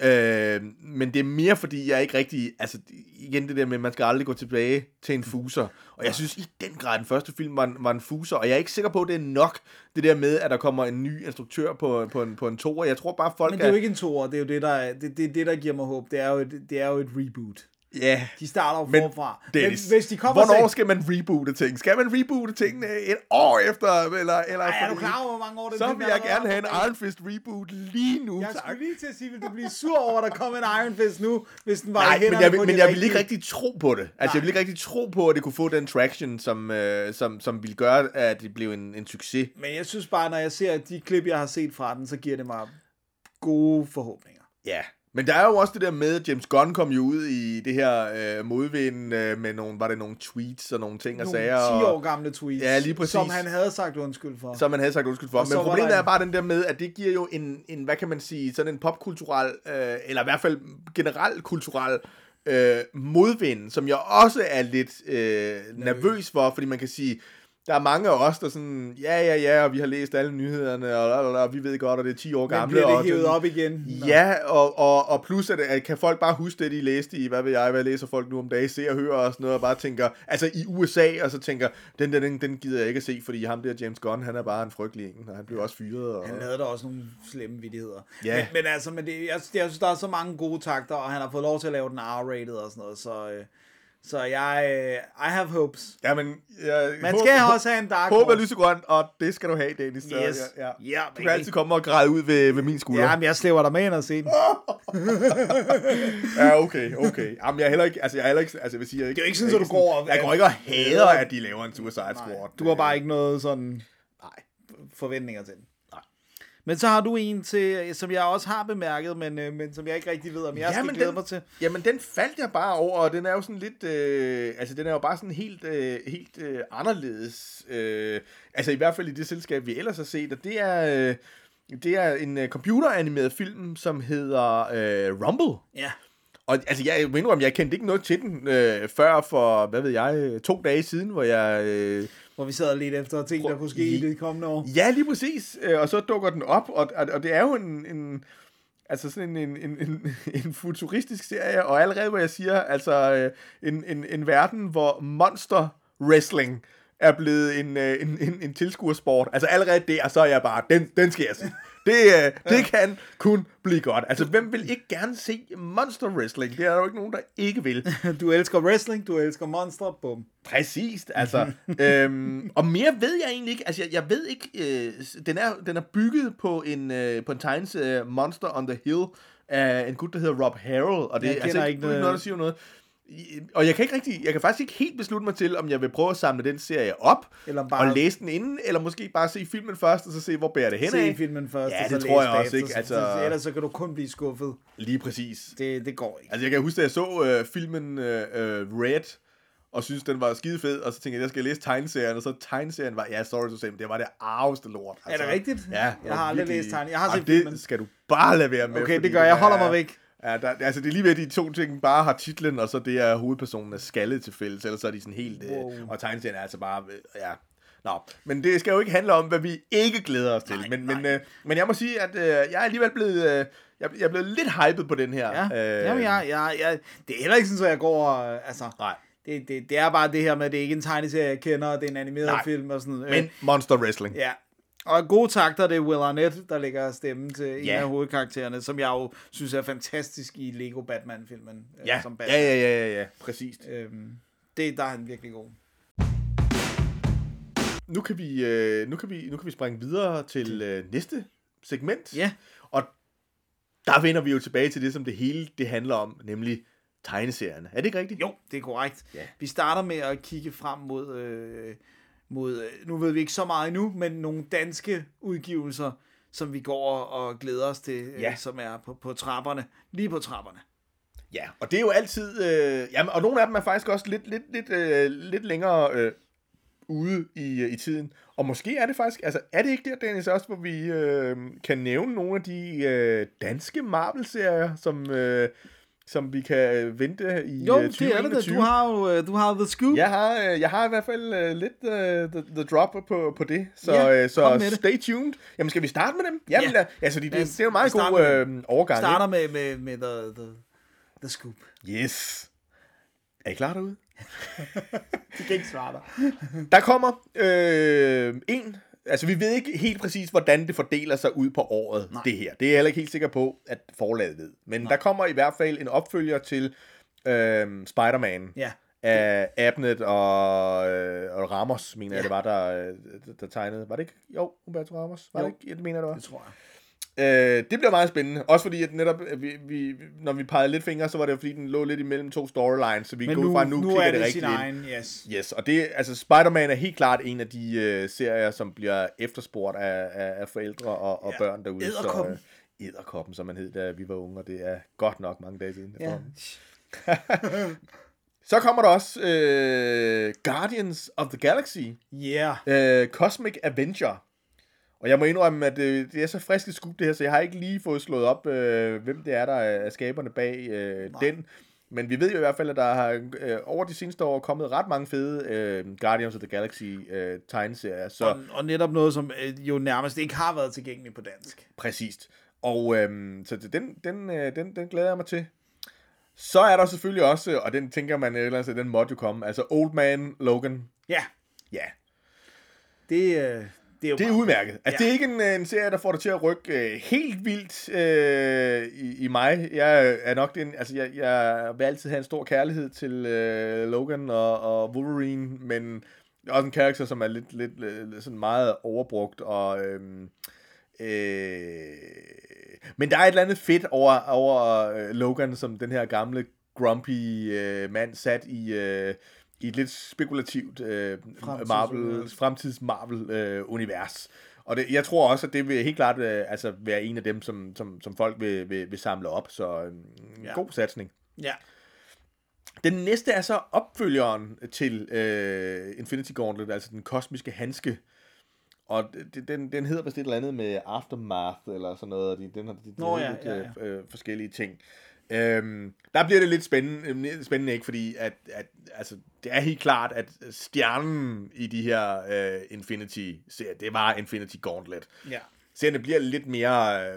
Øh, men det er mere fordi jeg ikke rigtig, altså igen det der med, man skal aldrig gå tilbage til en fuser, og jeg synes i den grad den første film var, var en fuser, og jeg er ikke sikker på at det er nok, det der med at der kommer en ny instruktør på, på, en, på en toer. Jeg tror bare folk, men det er jo ikke en toer, det er jo det der, det, det, det der giver mig håb, det er jo et, det er jo et reboot. Ja, yeah. De starter jo forfra. Dennis, men hvis de kommer, hvornår sig... skal man reboote ting? Skal man reboote tingene et år efter? Eller, eller Ej, er du klar over, hvor mange år det er? Så vil jeg gerne have en Iron Fist reboot lige nu. Jeg tak. skulle lige til at sige, vil du blive sur over, at der kommer en Iron Fist nu, hvis den var i hænderne på det rigtige? Nej, men jeg, vil, men jeg vil ikke rigtig tro på det. Altså, jeg vil ikke rigtig tro på, at det kunne få den traction, som, øh, som, som ville gøre, at det blev en, en succes. Men jeg synes bare, når jeg ser de klip, jeg har set fra den, så giver det mig gode forhåbninger. Ja. Yeah. Men der er jo også det der med, at James Gunn kom jo ud i det her øh, modvind øh, med nogle, var det nogle tweets og nogle ting og sager. Nogle ti år gamle tweets, ja, lige præcis, som han havde sagt undskyld for. Som han havde sagt undskyld for. Og Men problemet der... er bare den der med, at det giver jo en, en hvad kan man sige, sådan en popkulturel, øh, eller i hvert fald generelt kulturel øh, modvind, som jeg også er lidt øh, nervøs for, fordi man kan sige... Der er mange af os, der sådan, ja, ja, ja, og vi har læst alle nyhederne, og, og, og, og vi ved godt, at det er ti år gamle. Men bliver det hævet op igen? Nå. Ja, og, og, og plus, at, at kan folk bare huske det, de læste i, hvad ved jeg, hvad læser folk nu om dagen, ser og hører og sådan noget, og bare tænker, altså i U S A, og så tænker, den der, den, den gider jeg ikke at se, fordi ham der James Gunn, han er bare en frygtelig en, og han blev også fyret. Og... Han lavede da også nogle slemme vittigheder. Ja. Men, men altså, men det, jeg, jeg synes, der er så mange gode takter, og han har fået lov til at lave den R-rated og sådan noget, så... Øh... Så jeg, I have hopes. Ja, men, jeg, man skal håb, også have en dark horse. Håb er lysegrøn, og det skal du have, Dennis. Yes. Ja, ja. Yeah, du kan altid komme og græde ud ved, ved min skulder. Ja, men jeg slæver dig med ind og se den. Ja, okay, okay. Jamen, jeg er heller ikke, altså, jeg er heller ikke, altså, jeg vil sige, jeg ikke, det er jo ikke sådan, at du går og... Jeg går ikke og hader, at de laver en Suicide Squad. Du har bare ikke noget sådan... Nej. Forventninger til den. Men så har du en til, som jeg også har bemærket, men, men som jeg ikke rigtig ved, om jeg ja, skal glæde den, mig til. Jamen, den faldt jeg bare over, og den er jo sådan lidt, øh, altså den er jo bare sådan helt, øh, helt øh, anderledes, øh, altså i hvert fald i det selskab, vi ellers har set, og det er, øh, det er en øh, computeranimeret film, som hedder øh, Rumble. Ja. Og altså, jeg mener om jeg kendte ikke noget til den øh, før for, hvad ved jeg, to dage siden, hvor jeg... Øh, Hvor vi sad lidt efter ting, Prøv, der kunne ske lige, i det kommende år. Ja, lige præcis. Og så dukker den op, og, og, og det er jo en, en altså sådan en, en, en, en futuristisk serie, og allerede, hvor jeg siger, altså en, en, en verden, hvor monster wrestling er blevet en, en, en, en tilskuersport. Altså allerede der, så er jeg bare, den, den skal jeg se. Det, det kan kun blive godt. Altså, hvem vil ikke gerne se monster wrestling? Det er der jo ikke nogen, der ikke vil. Du elsker wrestling, du elsker monster, bum. Præcis, altså. øhm, og mere ved jeg egentlig ikke. Altså, jeg, jeg ved ikke... Øh, den, er, den er bygget på en, øh, på en tegneserie, Monster on the Hill, af en gut, der hedder Rob Harrell, og det jeg altså, ikke noget, der siger noget. Og jeg kan ikke rigtig, jeg kan faktisk ikke helt beslutte mig til, om jeg vil prøve at samle den serie op eller bare og læse den inden, eller måske bare se filmen først og så se hvor bærer det hen af. Se filmen først. Ja, og det så tror jeg også efter, ikke. Altså, så, ellers så kan du kun blive skuffet. Lige præcis. Det, det går ikke. Altså jeg kan huske, at jeg så uh, filmen uh, Red og synes den var skide fed, og så tænkte jeg, at jeg skal læse tegneserien, og så tegneserien var ja, sorry to say, men det var det arveste lort. Altså, er det rigtigt? Ja. Jeg har aldrig læst tegneserien. Jeg har set filmen. Det skal du bare lade være med. Okay, fordi, det gør jeg. Jeg holder mig væk. Ja, der, altså det er lige ved, at de to ting bare har titlen, og så det er hovedpersonen er skaldet til fælles, ellers er de sådan helt, wow. øh, og tegneserien er altså bare, øh, ja, nå. Men det skal jo ikke handle om, hvad vi ikke glæder os til, nej, men, nej. Men, øh, men jeg må sige, at øh, jeg er alligevel blevet, øh, jeg, jeg er blevet lidt hyped på den her. Ja, øh, jamen jeg, jeg, jeg, det er heller ikke sådan, at jeg går, øh, altså, nej. Det, det, det er bare det her med, at det ikke er en tegneserie, jeg kender, og det er en animeret nej, film og sådan øh. Men Monster Wrestling. Ja. Og gode takter, det er Will Arnett, der lægger stemme til yeah. en af hovedkaraktererne, som jeg jo synes er fantastisk i Lego Batman-filmen. Yeah. Øh, som Batman. Ja, ja, ja, ja, ja, præcis. Øhm, det der er han virkelig god. Nu kan vi, øh, nu kan vi, nu kan vi springe videre til øh, næste segment. Yeah. Og der vender vi jo tilbage til det, som det hele det handler om, nemlig tegneserierne. Er det ikke rigtigt? Jo, det er korrekt. Yeah. Vi starter med at kigge frem mod... Øh, mod, nu ved vi ikke så meget endnu, men nogle danske udgivelser, som vi går og glæder os til, ja. Som er på, på trapperne, lige på trapperne. Ja, og det er jo altid, øh, jamen, og nogle af dem er faktisk også lidt, lidt, lidt, øh, lidt længere øh, ude i, øh, i tiden, og måske er det faktisk, altså er det ikke der, Dennis, også, hvor vi øh, kan nævne nogle af de øh, danske Marvel-serier, som... Øh, som vi kan vente i jo, tyve enogtyve. Du har jo du har The Scoop. Jeg har, jeg har i hvert fald lidt uh, the, the drop på, på det, så, yeah, så stay tuned. Jamen, skal vi starte med dem? Jamen, yeah. altså, de, de, det er jo en meget god øh, overgang. Vi starter med, med, med the, the, the Scoop. Yes. Er I klar derude? Det kan ikke svare dig. Der kommer øh, en... Altså, vi ved ikke helt præcis, hvordan det fordeler sig ud på året, nej. Det her. Det er jeg heller ikke helt sikker på, at forlaget ved. Men nej. Der kommer i hvert fald en opfølger til øh, Spider-Man ja. Af Abnett og, øh, og Ramos, mener ja. Jeg, det var, der, der tegnede. Var det ikke? Jo, Humberto Ramos. Var jo. Det ikke? Jeg mener, det var. Det tror jeg. Øh, det bliver meget spændende. Også fordi, at netop, at vi, vi, når vi pegede lidt fingre, så var det jo fordi, den lå lidt imellem to storylines, så vi går fra, nu, nu klikker det, det rigtigt ind. Yes. Yes, og det, altså Spider-Man er helt klart en af de uh, serier, som bliver efterspurgt af, af, af forældre og, og ja. Børn derude. Edderkoppen. Så, uh, Edderkoppen, som man hed, da vi var unge, og det er godt nok mange dage siden. Ja. Så kommer der også uh, Guardians of the Galaxy. Yeah. Uh, Cosmic Avenger. Og jeg må indrømme, at det, det er så frisk et skub det her, så jeg har ikke lige fået slået op, øh, hvem det er, der er skaberne bag øh, den. Men vi ved jo i hvert fald, at der har øh, over de seneste år kommet ret mange fede øh, Guardians of the Galaxy øh, tegneserier. Så... Og, og netop noget, som øh, jo nærmest ikke har været tilgængeligt på dansk. Præcist. Og øh, så den, den, øh, den, den glæder jeg mig til. Så er der selvfølgelig også, og den tænker man eller andet, den måtte jo komme, altså Old Man Logan. Ja. Ja. Det... Øh... Det er, det er udmærket. Altså, ja. Det er ikke en, en serie, der får dig til at rykke øh, helt vildt øh, i, i mig. Jeg er nok den, altså, jeg, jeg vil altid have en stor kærlighed til øh, Logan og, og Wolverine, men også en karakter, som er lidt, lidt, lidt sådan meget overbrugt. Og, øh, øh, men der er et eller andet fedt over, over øh, Logan, som den her gamle grumpy øh, mand sat i... Øh, i et lidt spekulativt øh, Marvel, fremtids Marvel-univers. Øh, og det, jeg tror også, at det vil helt klart øh, altså være en af dem, som, som, som folk vil, vil, vil samle op. Så øh, ja. God satsning. Ja. Den næste er så opfølgeren til øh, Infinity Gauntlet, altså den kosmiske handske. Og det, den, den hedder vist et eller andet med Aftermath eller sådan noget. De, den har de, de Nå, ja, lidt, ja, ja. Øh, forskellige ting. Øhm, der bliver det lidt spændende, spændende ikke, fordi at, at, altså, det er helt klart, at stjernen i de her uh, Infinity-serier, det var Infinity Gauntlet. Ja. Serierne bliver lidt mere øh,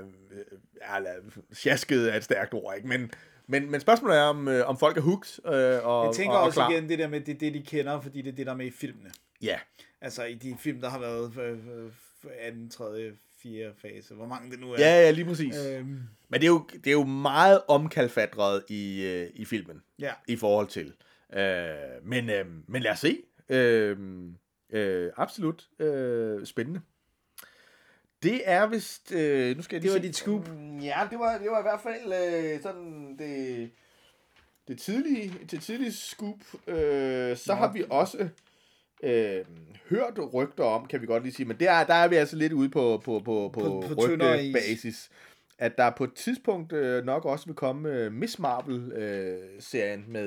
øh, sjasket af et stærkt ord, ikke? Men, men, men spørgsmålet er, om, øh, om folk er hooked øh, og klar. Jeg tænker og, og også klar. Igen det der med, det er det, de kender, fordi det er det, der er med i filmene. Ja. Altså i de film, der har været øh, anden, tredje, fjerde fase, hvor mange det nu er. Ja, ja, lige præcis. Øhm. Men det er, jo, det er jo meget omkalfatret i, øh, i filmen, ja. I forhold til. Øh, men, øh, men lad os se. Øh, øh, absolut øh, spændende. Det er vist... Øh, nu skal jeg lige det var se. Dit scoop. Ja, det var, det var i hvert fald øh, sådan det, det tidlige, det tidlige scoop. Øh, så ja. Har vi også øh, hørt rygter om, kan vi godt lige sige, men der, der er vi altså lidt ude på, på, på, på, på, på rygtebasis. At der på et tidspunkt øh, nok også vil komme øh, Miss Marvel-serien øh, med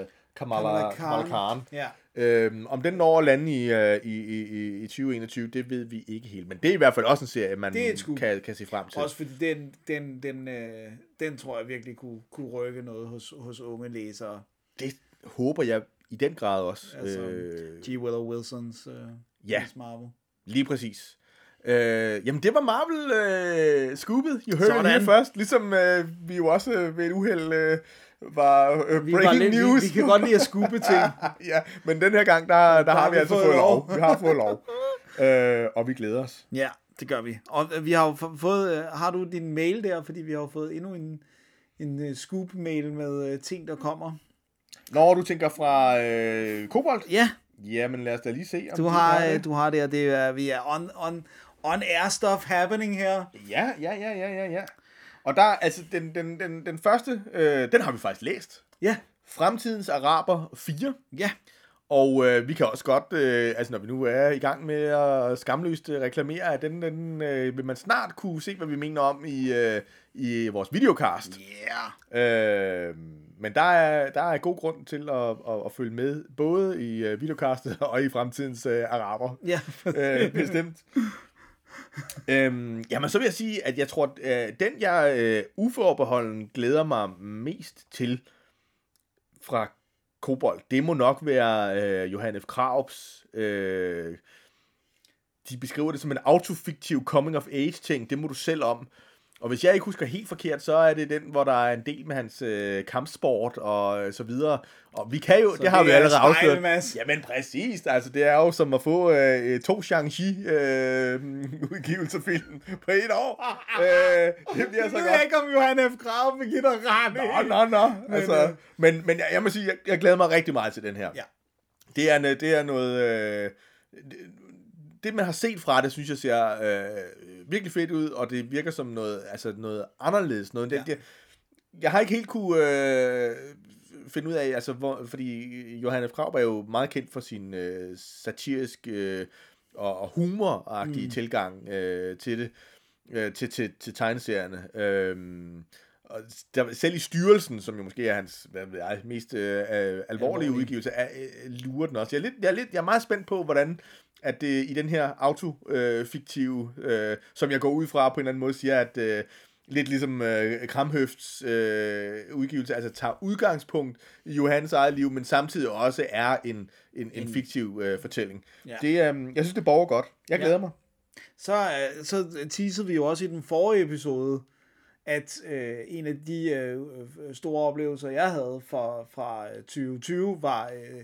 øh, Kamala, Kamala Khan. Ja. Øhm, om den når at lande i, øh, i, i, i tyve enogtyve, det ved vi ikke helt. Men det er i hvert fald også en serie, man kan, kan se frem til. Også fordi den, den, den, øh, den tror jeg virkelig kunne, kunne rykke noget hos, hos unge læsere. Det håber jeg i den grad også. Altså, øh, G. Willow Wilsons øh, ja, Miss Marvel. Lige præcis. Øh, jamen det var Marvel-scoopet. Øh, I hørte det lige først. Ligesom øh, vi jo også øh, ved et uheld øh, var øh, breaking vi var news. Vi, vi kan godt lide at scoope ting. Ja, men den her gang, der, der, der har, har vi, vi altså fået lov. lov. Vi har fået lov. Øh, og vi glæder os. Ja, det gør vi. Og vi har jo fået... Har du din mail der? Fordi vi har jo fået endnu en, en scoop-mail med ting, der kommer. Nå, du tænker fra øh, Kobold? Ja. Jamen lad os da lige se. Om du, har, har det. du har det, og det er, vi er on, on, on air stuff happening her. Ja, ja, ja, ja, ja, ja. Og der, altså, den, den, den, den første, øh, den har vi faktisk læst. Ja. Fremtidens Araber fire. Ja. Og øh, vi kan også godt, øh, altså når vi nu er i gang med at skamløst reklamere, at den, den øh, vil man snart kunne se, hvad vi mener om i, øh, i vores videocast. Ja. Yeah. Øh, men der er, der er god grund til at, at, at følge med, både i øh, videocastet og i Fremtidens øh, Araber. Ja. Yeah. øh, bestemt. øhm, jamen så vil jeg sige, at jeg tror, at øh, den jeg øh, uforbeholden glæder mig mest til fra Kobold, det må nok være øh, Johan F. Krarups, øh, de beskriver det som en autofiktiv coming-of-age-ting, det må du selv om. Og hvis jeg ikke husker helt forkert, så er det den, hvor der er en del med hans øh, kampsport og øh, så videre. Og vi kan jo, så det har det vi allerede afsløret. Jamen præcis, altså det er jo som at få øh, to Shang-Chi øh, udgivelserfilmen på et år. øh, det bliver så godt. Jeg ved ikke, om Johan F. Graf vil give dig ret. Nå, nå, nå. Altså, men men jeg, jeg må sige, jeg, jeg glæder mig rigtig meget til den her. Ja. Det, er, det er noget... Øh, det, det, man har set fra det, synes jeg ser øh, virkelig fedt ud, og det virker som noget, altså noget anderledes. Noget, ja. det, det, jeg har ikke helt kunne øh, finde ud af, altså, hvor, fordi Johan F. Krarup er jo meget kendt for sin øh, satiriske øh, og, og humoragtige mm. tilgang øh, til det, øh, til, til, til tegneserierne. Øh, og der, selv i Styrelsen, som jo måske er hans hvad ved jeg, mest øh, alvorlige udgivelse, er, øh, lurer den også. Jeg er, lidt, jeg, er lidt, jeg er meget spændt på, hvordan at det i den her autofiktive, øh, øh, som jeg går ud fra på en eller anden måde, siger, at øh, lidt ligesom øh, Kramhøfts øh, udgivelse, altså tager udgangspunkt i Johans eget liv, men samtidig også er en, en, en fiktiv øh, fortælling. Ja. Det, øh, jeg synes, det borger godt. Jeg glæder ja. mig. Så, øh, så teasede vi jo også i den forrige episode, at øh, en af de øh, store oplevelser, jeg havde fra, fra tyve tyve, var... Øh,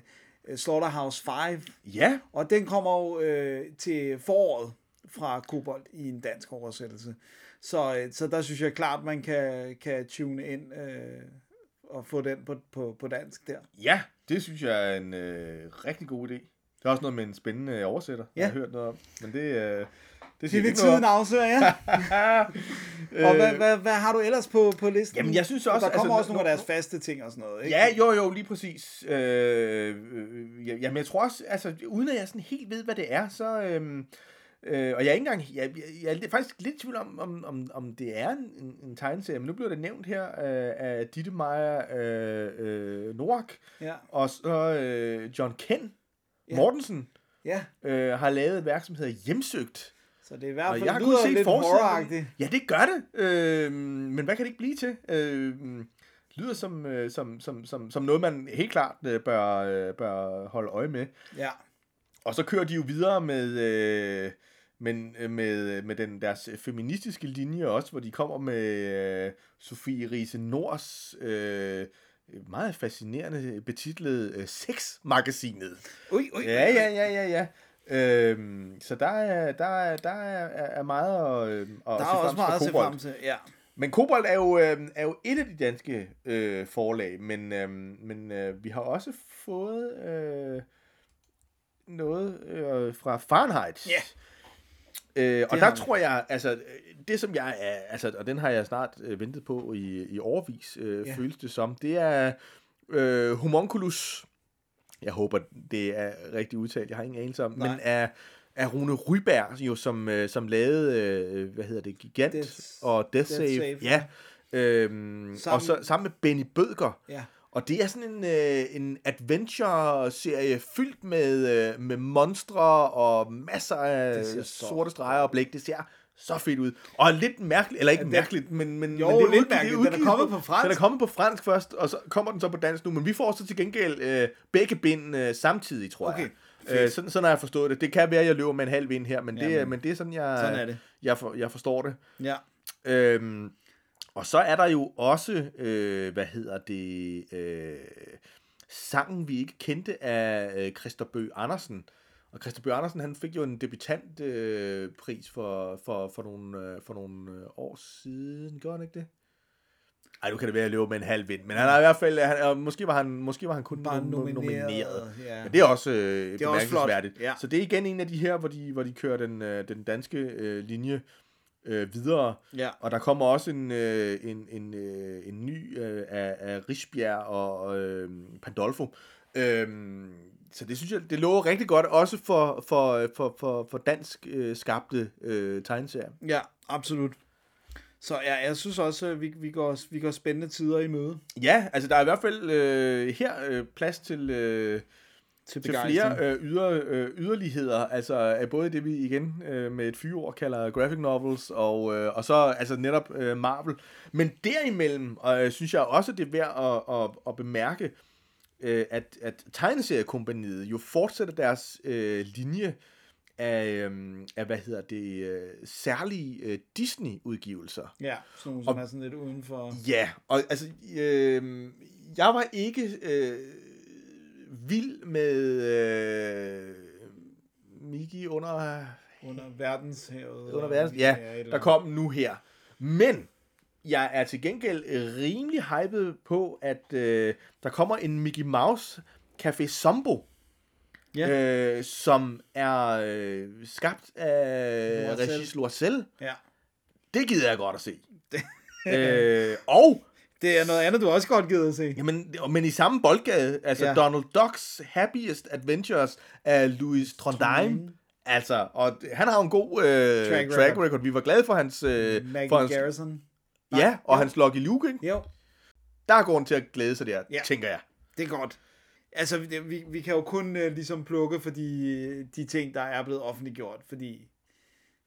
Slaughterhouse five. Ja. Og den kommer jo øh, til foråret fra Kobold i en dansk oversættelse. Så, øh, så der synes jeg klart, man kan, kan tune ind øh, og få den på, på, på dansk der. Ja, det synes jeg er en øh, rigtig god idé. Der er også noget med en spændende oversætter, ja. Jeg har hørt noget om. Men det, øh, det siger det ikke noget om. Det vil tiden afsøger, ja. Og hvad, hvad, hvad har du ellers på, på listen? Jamen, jeg synes også... Der kommer altså, også nogle no, af deres faste ting og sådan noget, ikke? Ja, jo, jo, lige præcis. Øh, øh, jamen, jeg tror også, altså, uden at jeg sådan helt ved, hvad det er, så... Øh, øh, og jeg er ikke engang... Jeg, jeg er faktisk lidt i tvivl om, om, om, om det er en, en tegneserie, men nu blev det nævnt her øh, af Dietmeier øh, øh, Noack, ja. Og så øh, John Ken Mortensen ja. øh, har lavet et værk, som hedder Hjemsøgt. Så det er i hvert fald jeg lyder lidt horror-agtigt. Ja, det gør det. Øh, men hvad kan det ikke blive til? Øh, lyder som, som, som, som, som noget, man helt klart bør, bør holde øje med. Ja. Og så kører de jo videre med, øh, med, med, med den deres feministiske linje også, hvor de kommer med øh, Sofie Riise Nords... Øh, meget fascinerende betitlet øh, Sex-magasinet. Ui, ui. Ja, ja, ja, ja, ja. Øhm, så der er, der er, der er meget at, at der er også meget at se frem til, ja. Men Kobold er jo, øh, er jo et af de danske øh, forlag, men, øh, men øh, vi har også fået øh, noget øh, fra Fahrenheit. Ja. Øh, og der tror jeg, altså det som jeg, altså og den har jeg snart øh, ventet på i, i årevis, øh, yeah. føles det som, det er øh, Homunculus, jeg håber det er rigtig udtalt, jeg har ingen anelse om, Nej. men er, er Rune Ryberg jo, som, øh, som lavede, øh, hvad hedder det, Gigant Death, og Death, Death Save, Save, ja, øh, og så sammen med Benny Bødker, yeah. Og det er sådan en, øh, en adventure-serie fyldt med, øh, med monstre og masser af sorte streger og blik. Det ser så fedt ud. Og lidt mærkeligt, eller ikke ja, mærkeligt, men, men, jo, men det er lidt udgivet, mærkeligt. Udgivet, den er kommet på fransk. Den er kommet på fransk først, og så kommer den så på dansk nu. Men vi får så til gengæld øh, begge bind øh, samtidig, tror okay. jeg. Øh, sådan, sådan har jeg forstået det. Det kan være, at jeg løber med en halv vind her, men, ja, det, men det er sådan, jeg, sådan er det. jeg, for, jeg forstår det. Ja. Øhm, Og så er der jo også, øh, hvad hedder det, øh, sangen, vi ikke kendte, af øh, Christer Bøgh Andersen. Og Christer Bøgh Andersen, han fik jo en debutantpris øh, for, for, for, nogle, øh, for nogle år siden. Gør han ikke det? Ej, nu kan det være, at jeg løber med en halv vind. Men han er i hvert fald, han, måske, var han, måske var han kun bare nomineret. nomineret. Ja. Men det er også øh, det er bemærkelsesværdigt. Også ja. Så det er igen en af de her, hvor de, hvor de kører den, øh, den danske øh, linje Øh, videre, ja. Og der kommer også en, øh, en, en, øh, en ny øh, af, af Rigsbjerg og øh, Pandolfo, øh, så det synes jeg, det lover rigtig godt, også for, for, for, for, for dansk øh, skabte øh, tegneserier. Ja, absolut. Så ja, jeg synes også, vi, vi, går, vi går spændende tider i møde. Ja, altså der er i hvert fald øh, her øh, plads til øh, til, til flere øh, yder, øh, yderligheder, altså både det vi igen øh, med et fyreord kalder graphic novels, og, øh, og så altså netop øh, Marvel. Men derimellem øh, synes jeg også, det er værd at, at, at bemærke, øh, at, at tegneseriekompaniet jo fortsætter deres øh, linje af, øh, af, hvad hedder det, øh, særlige øh, Disney-udgivelser. Ja, som, som og, er sådan lidt udenfor. Ja, og altså, øh, jeg var ikke... Øh, vild med øh, Mickey under under verdenshavet. Under verdens, ja, der kom nu her. Men jeg er til gengæld rimelig hyped på, at øh, der kommer en Mickey Mouse Café Zombo, yeah. øh, som er øh, skabt af Regis Loisel. Ja. Det gider jeg godt at se. øh, og det er noget andet, du også godt gider at se. Jamen, men i samme boldgade. Altså, ja. Donald Ducks Happiest Adventures af Louis Trondheim. Trondheim. Altså, og han har en god øh, track, track record. Vi var glade for hans... Øh, Maggie for hans, Garrison. Nej, ja, og jo. hans Lucky Luke, ikke? Jo. Der er grunden til at glæde sig der, ja. tænker jeg. Det er godt. Altså, vi, vi kan jo kun øh, ligesom plukke for de, de ting, der er blevet offentliggjort, fordi...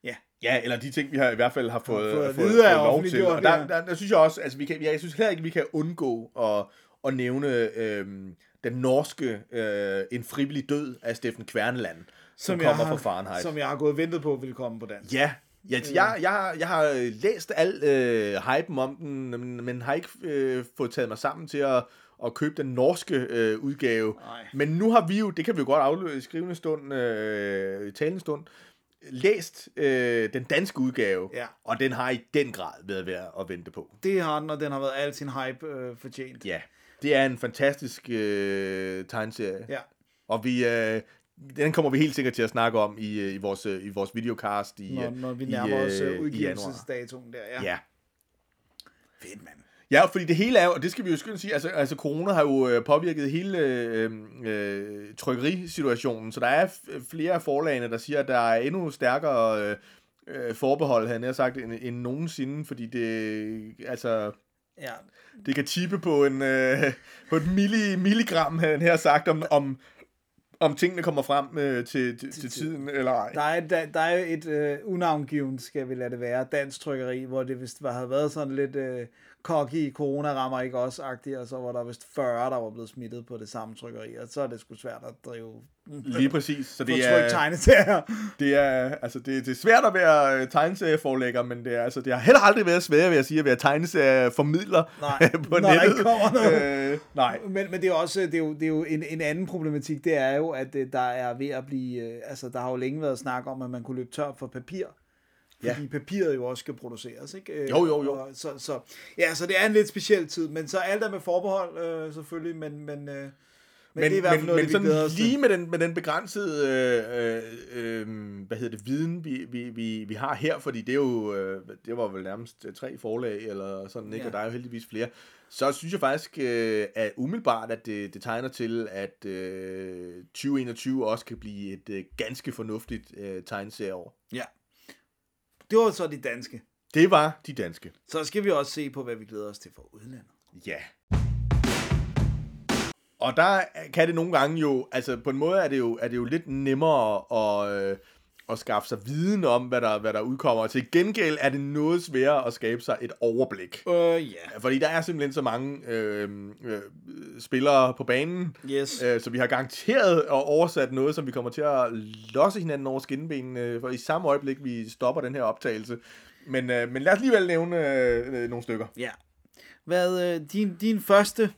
Ja. ja, eller de ting, vi har i hvert fald har fået, fået, fået, fået lov til. Og der, der, der synes jeg også, altså vi kan, jeg synes heller ikke, vi kan undgå at, at nævne øhm, den norske øh, En frivillig død af Steffen Kverneland, som, som kommer har, fra Fahrenheit. Som jeg har gået og ventet på, ville komme på dansk. Ja, jeg, jeg, jeg, jeg har læst al øh, hypen om den, men, men har ikke øh, fået taget mig sammen til at og købe den norske øh, udgave. Ej. Men nu har vi jo, det kan vi jo godt afløse i skrivende stund, øh, talende stund, læst øh, den danske udgave, ja. og den har i den grad været værd at vente på. Det har den, og den har været al sin hype øh, fortjent. Ja, det er en fantastisk øh, tegneserie. Ja. Og vi, øh, den kommer vi helt sikkert til at snakke om i, i, vores, i vores videocast i januar. Når, når vi nærmer i, os øh, udgivelsesdatoen der, ja. ja. Fedt, mand. Ja, fordi det hele er, og det skal vi jo skynde sige, altså, altså corona har jo påvirket hele øh, øh, trykkerisituationen, så der er f- flere af forlagene, der siger, at der er endnu stærkere øh, forbehold, havde jeg sagt, end, end nogensinde, fordi det, altså, ja. det kan tippe på en øh, på et milli, milligram, havde jeg sagt, om, om, om tingene kommer frem øh, til, til, til tiden, eller ej. Der er, der, der er et øh, unavngivent, skal vi lade det være, dansk trykkeri, hvor det vist havde været sådan lidt... Øh, Kokke i corona rammer ikke også-agtigt, og så var der vist fyrre, der var blevet smittet på det samme trykkeri, og så er det sgu svært at drive... Lige præcis, så det er... tegneserier. Det er, altså, det, det er svært at være tegneserieforlægger, men det er, altså, det har heller aldrig været svært, vil jeg sige, at være tegneserieformidler på nej, nettet. Øh, nej, men, men det er også, det er jo, det er jo en, en anden problematik, det er jo, at der er ved at blive... Altså, der har jo længe været snak om, at man kunne løbe tør for papir. Fordi ja. papiret jo også skal produceres, ikke? Jo, jo, jo. Så, så, ja, så det er en lidt speciel tid, men så alt er med forbehold, øh, selvfølgelig, men... men øh, Men, men det er i hvert fald noget, det, vi glæder os til. Lige med den, med den begrænsede øh, øh, hvad hedder det, viden, vi, vi, vi, vi har her, fordi det, er jo, øh, det var vel nærmest tre forlag, eller sådan, ikke? Ja. Og der er jo heldigvis flere. Så synes jeg faktisk øh, at umiddelbart, at det, det tegner til, at øh, tyve enogtyve også kan blive et øh, ganske fornuftigt øh, tegneserieår. Ja, det var så de danske. Det var de danske. Så skal vi også se på, hvad vi glæder os til for udlandet. Ja. Og der kan det nogle gange jo, altså på en måde er det jo, er det jo lidt nemmere at, øh, at skaffe sig viden om, hvad der, hvad der udkommer. Til gengæld er det noget sværere at skabe sig et overblik. Øh, uh, ja. Yeah. Fordi der er simpelthen så mange øh, øh, spillere på banen, yes. øh, så vi har garanteret at oversat noget, som vi kommer til at losse hinanden over skinnebenene, for i samme øjeblik, vi stopper den her optagelse. Men, øh, men lad os alligevel nævne øh, nogle stykker. Ja. Yeah. Hvad, øh, din, din første...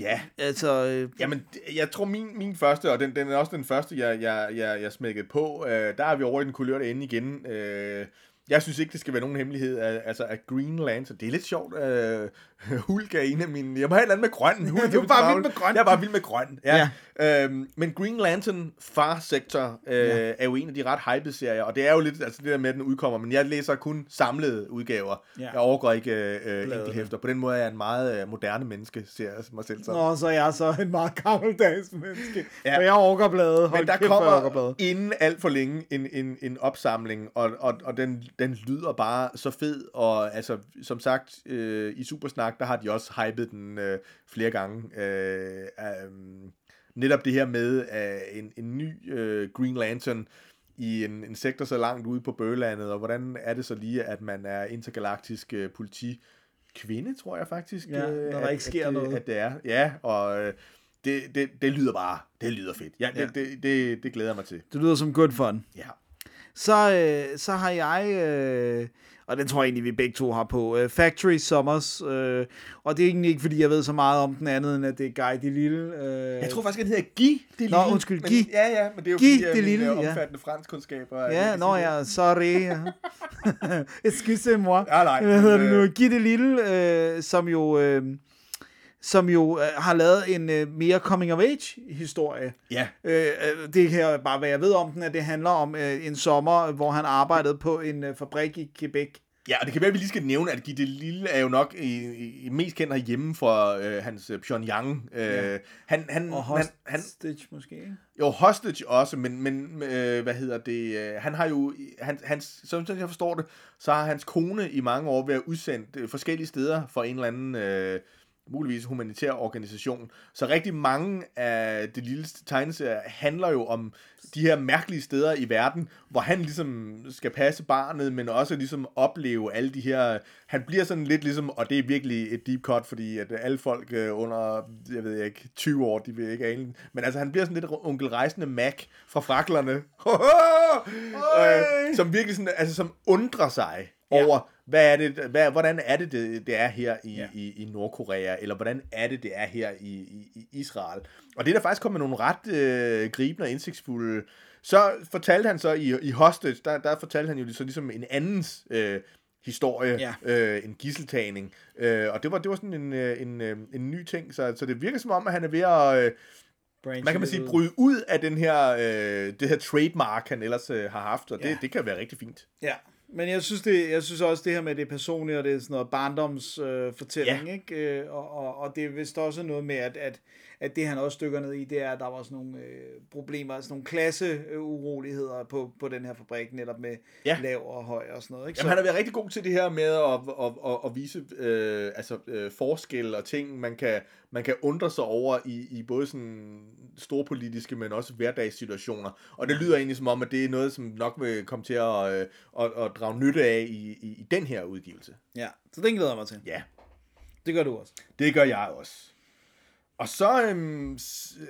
Ja, altså, øh... jamen, jeg tror min, min første, og den, den er også den første, jeg, jeg, jeg, jeg smækkede på, øh, der er vi over i den kulørte ende igen. Øh, jeg synes ikke, det skal være nogen hemmelighed, altså at Green Lantern, det er lidt sjovt, øh, Hulk er en af mine, jeg må have et eller andet med grøn. Hulk, du er bare vild med grøn. Jeg er bare vild med grøn, ja. ja. Øh, men Green Lantern Far Sector øh, ja. er jo en af de ret hypede serier, og det er jo lidt, altså det der med, at den udkommer, men jeg læser kun samlede udgaver. Ja. Jeg overgår ikke øh, enkelthæfter. På den måde er jeg en meget øh, moderne menneske, ser jeg mig selv sådan. Nå, så jeg er så en meget gammeldags menneske, ja. For jeg overgår bladet. Men der kommer inden alt for længe en, en, en opsamling, og, og, og den, den lyder bare så fed, og altså, som sagt, øh, i Supersnak, der har de også hypet den øh, flere gange. Øh, øh, netop det her med øh, en, en ny øh, Green Lantern i en, en sektor så langt ude på Bøgelandet, og hvordan er det så lige, at man er intergalaktisk øh, politikvinde, tror jeg faktisk. Ja, øh, når at, der ikke sker at, noget. At det er. Ja, og øh, det, det, det lyder bare, det lyder fedt. Ja, det, ja. Det, det, det, det glæder jeg mig til. Det lyder som good fun. Ja. Så, øh, så har jeg, øh, og den tror jeg egentlig, vi begge to har på, øh, Factory Summers, øh, og det er egentlig ikke, fordi jeg ved så meget om den andet, end at det er Guy de Lille. Øh. Jeg tror faktisk, at den hedder Guy de Lille. Nå, undskyld, Guy. Men, ja, ja, men det er jo Guy fordi, at mine omfattende ja. Franskundskaber. Ja, nå ja, sorry. Excuse moi. Ja, nej. Hvad hedder det nu? Guy de Lille, øh, som jo... Øh, som jo øh, har lavet en øh, mere coming-of-age-historie. Ja. Øh, det her bare, hvad jeg ved om den, at det handler om øh, en sommer, hvor han arbejdede på en øh, fabrik i Quebec. Ja, og det kan være, at vi lige skal nævne, at Guy de Lille er jo nok i, i, mest kendt herhjemme for øh, hans Pyongyang. Øh, ja. han, han, og Hostage han, han, måske? Jo, Hostage også, men, men øh, hvad hedder det? Øh, han har jo, han, hans, som jeg forstår det, så har hans kone i mange år været udsendt øh, forskellige steder for en eller anden... Øh, muligvis humanitær organisation. Så rigtig mange af det lille tegneserie handler jo om de her mærkelige steder i verden, hvor han ligesom skal passe barnet, men også ligesom opleve alle de her... Han bliver sådan lidt ligesom, og det er virkelig et deep cut, fordi at alle folk under, jeg ved ikke, tyve år, de vil ikke ane. Men altså, han bliver sådan lidt onkel rejsende Mac fra Fraklerne, øh, som virkelig sådan, altså som undrer sig over... Ja. Hvad er det, hvad, hvordan er det, det, det er her i, ja. i, i Nordkorea, eller hvordan er det, det er her i, i, i Israel? Og det er der faktisk kommet nogle ret øh, gribende og indsigtsfulde. Så fortalte han så i, i Hostage, der, der fortalte han jo så ligesom en andens øh, historie, ja. øh, en gisseltagning. Øh, og det var, det var sådan en, en, en, en ny ting, så, så det virker som om, at han er ved at... Øh, Man kan man sige, bryde ud af den her, øh, det her trademark, han ellers øh, har haft, og det, ja. det kan være rigtig fint. Ja, men jeg synes, det, jeg synes også, det her med det personlige, og det er sådan noget barndomsfortælling, øh, ja. ikke? Og, og, og det er vist også noget med, at, at, at det, han også dykker ned i, det er, at der var sådan nogle øh, problemer, sådan nogle klasseuroligheder på, på den her fabrik, netop med ja. lav og høj og sådan noget. Ikke? Så... Jamen, han har været rigtig god til det her med at, at, at, at vise øh, altså, øh, forskel og ting, man kan... man kan undre sig over i, i både sådan store politiske, men også hverdagssituationer. Og det lyder egentlig som om, at det er noget, som nok vil komme til at, at, at, at drage nytte af i, i, i den her udgivelse. Ja, så den glæder jeg mig til. Ja. Det gør du også. Det gør jeg også. Og så, øhm,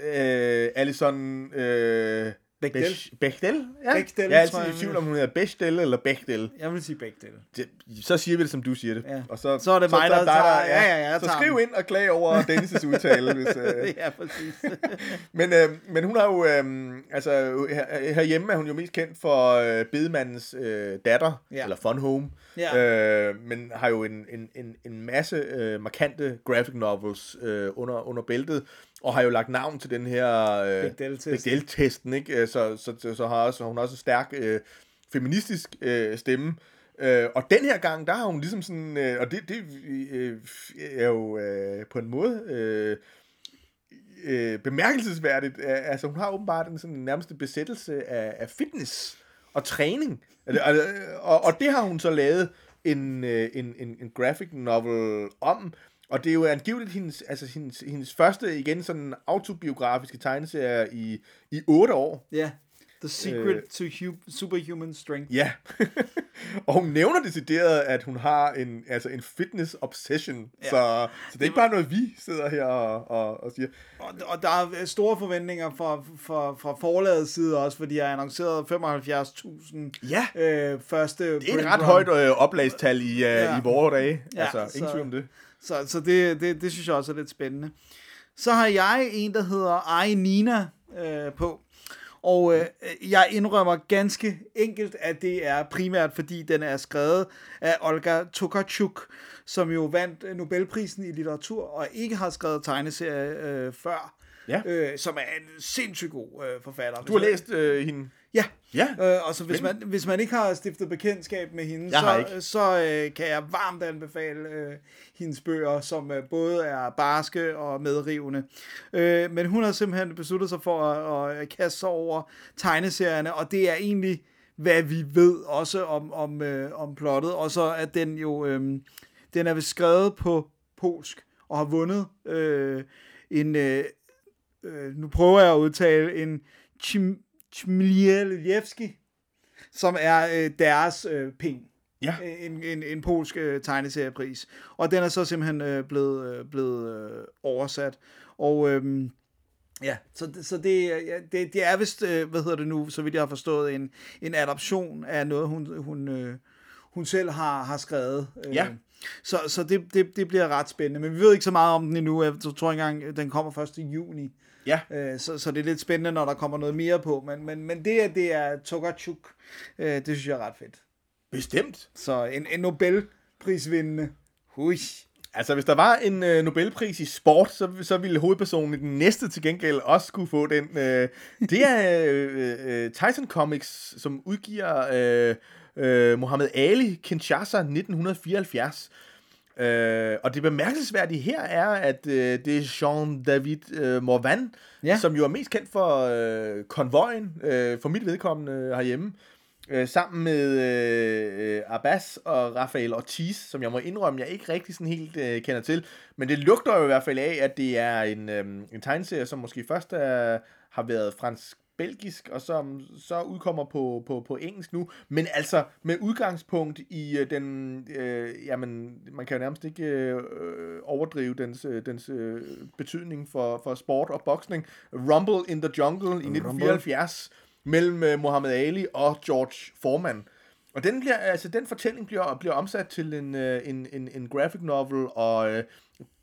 øh, Alison, øh, Bechdel? Bech, Bechdel? Ja. Bechdel, jeg er altid i tvivl, om hun hedder Bechdel eller Bechdel. Jeg vil sige Bechdel. Så siger vi det, som du siger det. Ja. Og så, så er det mig, der tager, tager ja. Ja, ja, jeg tager. Så skriv ind og klag over Dennis' udtale. Hvis, uh... Ja, præcis. men, øh, men hun har jo, øh, altså her, herhjemme er hun jo mest kendt for øh, bedemandens øh, datter, ja. Eller Fun Home. Ja. Øh, men har jo en, en, en, en masse øh, markante graphic novels øh, under, under bæltet. Og har jo lagt navn til den her øh, Bechdel-testen, ikke? Så, så, så, så har også, hun har også en stærk øh, feministisk øh, stemme. Øh, og den her gang, der har hun ligesom sådan... Øh, og det, det øh, er jo øh, på en måde øh, øh, bemærkelsesværdigt. Altså, hun har åbenbart den sådan, nærmeste besættelse af, af fitness og træning. Og, og, og det har hun så lavet en, en, en, en graphic novel om... Og det er jo angiveligt hendes, altså hendes, hendes første, igen, sådan autobiografiske tegneserie i, i otte år. Ja, yeah. The Secret øh. to hu- Superhuman Strength. Ja, yeah. Og hun nævner decideret, at hun har en, altså en fitness obsession, yeah. så, så det er ikke bare noget, vi sidder her og, og, og siger. Og, og der er store forventninger fra, fra, fra forlagets side også, fordi jeg har annonceret femoghalvfjerds tusind ja. øh, første... Det er et ret højt øh, oplagstal i, øh, ja. I vore dage, ja, altså ingen tvivl om det. Så, så det, det, det synes jeg også er lidt spændende. Så har jeg en, der hedder Ai Nina øh, på. Og øh, jeg indrømmer ganske enkelt, at det er primært, fordi den er skrevet af Olga Tokarczuk, som jo vandt Nobelprisen i litteratur og ikke har skrevet tegneserie øh, før. Ja. Øh, som er en sindssygt god øh, forfatter. Du har læst øh, hende? Ja, ja. Øh, og så hvis man, hvis man ikke har stiftet bekendtskab med hende, jeg så, så øh, kan jeg varmt anbefale øh, hendes bøger, som øh, både er barske og medrivende. Øh, men hun har simpelthen besluttet sig for at, at kaste sig over tegneserierne, og det er egentlig, hvad vi ved også om, om, øh, om plottet. Og så er den jo, øh, den er skrevet på polsk, og har vundet øh, en, øh, nu prøver jeg at udtale, en chim- Chmielewski, som er øh, deres øh, penge. Ja. En, en, en polsk øh, tegneseriepris. Og den er så simpelthen øh, blevet, øh, blevet øh, oversat. Og øh, ja, så, så det, ja, det, det er vist, øh, hvad hedder det nu, så vidt jeg har forstået, en, en adoption af noget, hun, hun, øh, hun selv har, har skrevet. Øh, ja. Så, så det, det, det bliver ret spændende. Men vi ved ikke så meget om den endnu. Jeg tror ikke engang, den kommer først i juni. Ja. Øh, så, så det er lidt spændende, når der kommer noget mere på. Men, men, men det, at det er Tokarczuk, øh, det synes jeg er ret fedt. Bestemt. Så en, en Nobelprisvindende. Hui. Altså, hvis der var en øh, Nobelpris i sport, så, så ville hovedpersonen i den næste til gengæld også kunne få den. Øh, det er øh, øh, Titan Comics, som udgiver... Øh, Uh, Muhammad Ali, Kinshasa, nitten fireoghalvfjerds. Uh, og det bemærkelsesværdige her er, at uh, det er Jean-David uh, Morvan, ja. Som jo er mest kendt for uh, konvojen, uh, for mit vedkommende herhjemme, uh, sammen med uh, Abbas og Rafael Ortiz, som jeg må indrømme, jeg ikke rigtig sådan helt uh, kender til. Men det lugter jo i hvert fald af, at det er en, um, en tegneserie, som måske først uh, har været fransk, belgisk, og som så udkommer på, på, på engelsk nu, men altså med udgangspunkt i øh, den, øh, jamen, man kan jo nærmest ikke øh, overdrive dens, øh, dens øh, betydning for, for sport og boksning. Rumble in the Jungle i Rumble. nitten fireoghalvfjerds mellem øh, Muhammad Ali og George Foreman. Og den, bliver, altså, den fortælling bliver, bliver omsat til en, øh, en, en, en graphic novel, og øh,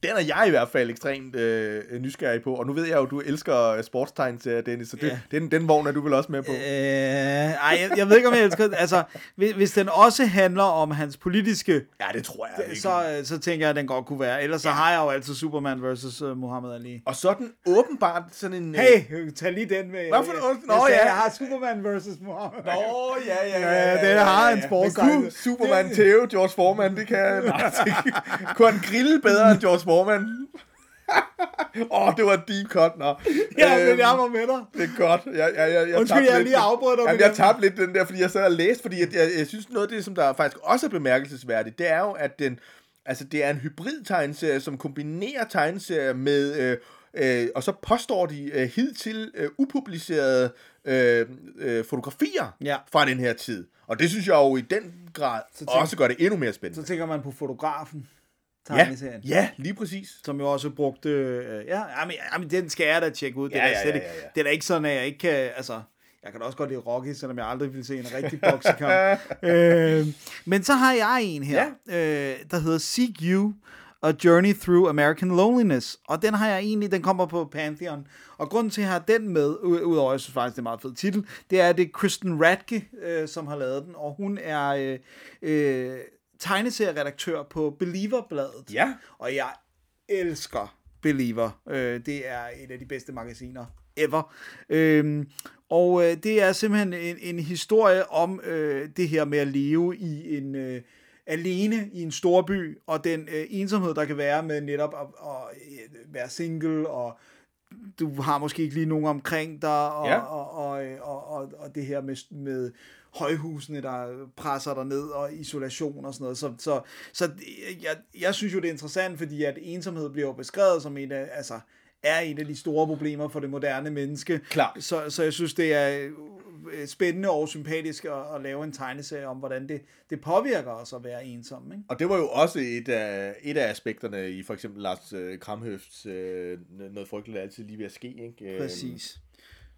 den er jeg i hvert fald ekstremt øh, nysgerrig på. Og nu ved jeg jo, du elsker sportstegneserier, Dennis, så det, yeah. den, den vogn er du vel også med på? Øh, ej, jeg, jeg ved ikke, om jeg elsker altså, hvis, hvis den også handler om hans politiske... Ja, det tror jeg ikke. Så, så tænker jeg, at den godt kunne være. Ellers ja. Så har jeg jo altid Superman versus Muhammad Ali. Og så den åbenbart sådan en... Hey, tag lige den med. Hvorfor den? Nå ja. Jeg har Superman versus Muhammad Ali. Nå ja, ja, ja. ja, ja, ja den har ja, ja. En sportstegneserier. Superman tæve George Foreman, det kan jeg... Nej, kunne han grille bedre end George Foreman? Åh, oh, det var et deep cut, nå. Ja, øhm, men jeg var med dig. Det er godt. Jeg, jeg, jeg, jeg Undskyld, jeg lige afbrød dig. Jamen, jeg tabte lidt den der, fordi jeg sad og læste, fordi jeg, jeg, jeg synes noget af det, som der faktisk også er bemærkelsesværdigt, det er jo, at den, altså, det er en hybrid-tegneserie, som kombinerer tegneserier med, øh, øh, og så påstår de øh, hidtil øh, upublicerede øh, øh, fotografier ja. Fra den her tid. Og det synes jeg jo i den grad tænker, også gør det endnu mere spændende. Så tænker man på fotografen. Ja, ja, lige præcis. Som jeg også brugte... Øh, ja, jamen, jamen, den skal jeg da tjekke ud. Ja, den, er ja, ja, ja, ja. Ikke, den er ikke sådan, at jeg ikke kan... Altså, Jeg kan da også godt lide Rocky, selvom jeg aldrig ville se en rigtig boksekamp. øh, men så har jeg en her, ja. øh, der hedder C Q og Journey Through American Loneliness. Og den har jeg egentlig, den kommer på Pantheon. Og grunden til, at jeg har den med, udover, jeg synes faktisk, det er en meget fed titel, det er, at det er Kristen Radke, øh, som har lavet den, og hun er øh, øh, tegneserieredaktør på Believer-bladet. Ja. Og jeg elsker Believer. Øh, det er et af de bedste magasiner ever. Øh, og øh, det er simpelthen en, en historie om øh, det her med at leve i en... Øh, alene i en storby, og den øh, ensomhed, der kan være med netop at, at, at være single, og du har måske ikke lige nogen omkring dig, og, ja. og, og, og, og, og det her med, med højhusene, der presser dig ned, og isolation og sådan noget. Så, så, så jeg, jeg synes jo, det er interessant, fordi at ensomhed bliver beskrevet som en af, altså, er en af de store problemer for det moderne menneske. Klar. Så, så jeg synes, det er... spændende og sympatisk at, at lave en tegneserie om, hvordan det, det påvirker os at være ensomme. Ikke? Og det var jo også et af, et af aspekterne i for eksempel Lars Kramhøfts øh, Noget Frygteligt er altid lige ved at ske. Ikke? Præcis.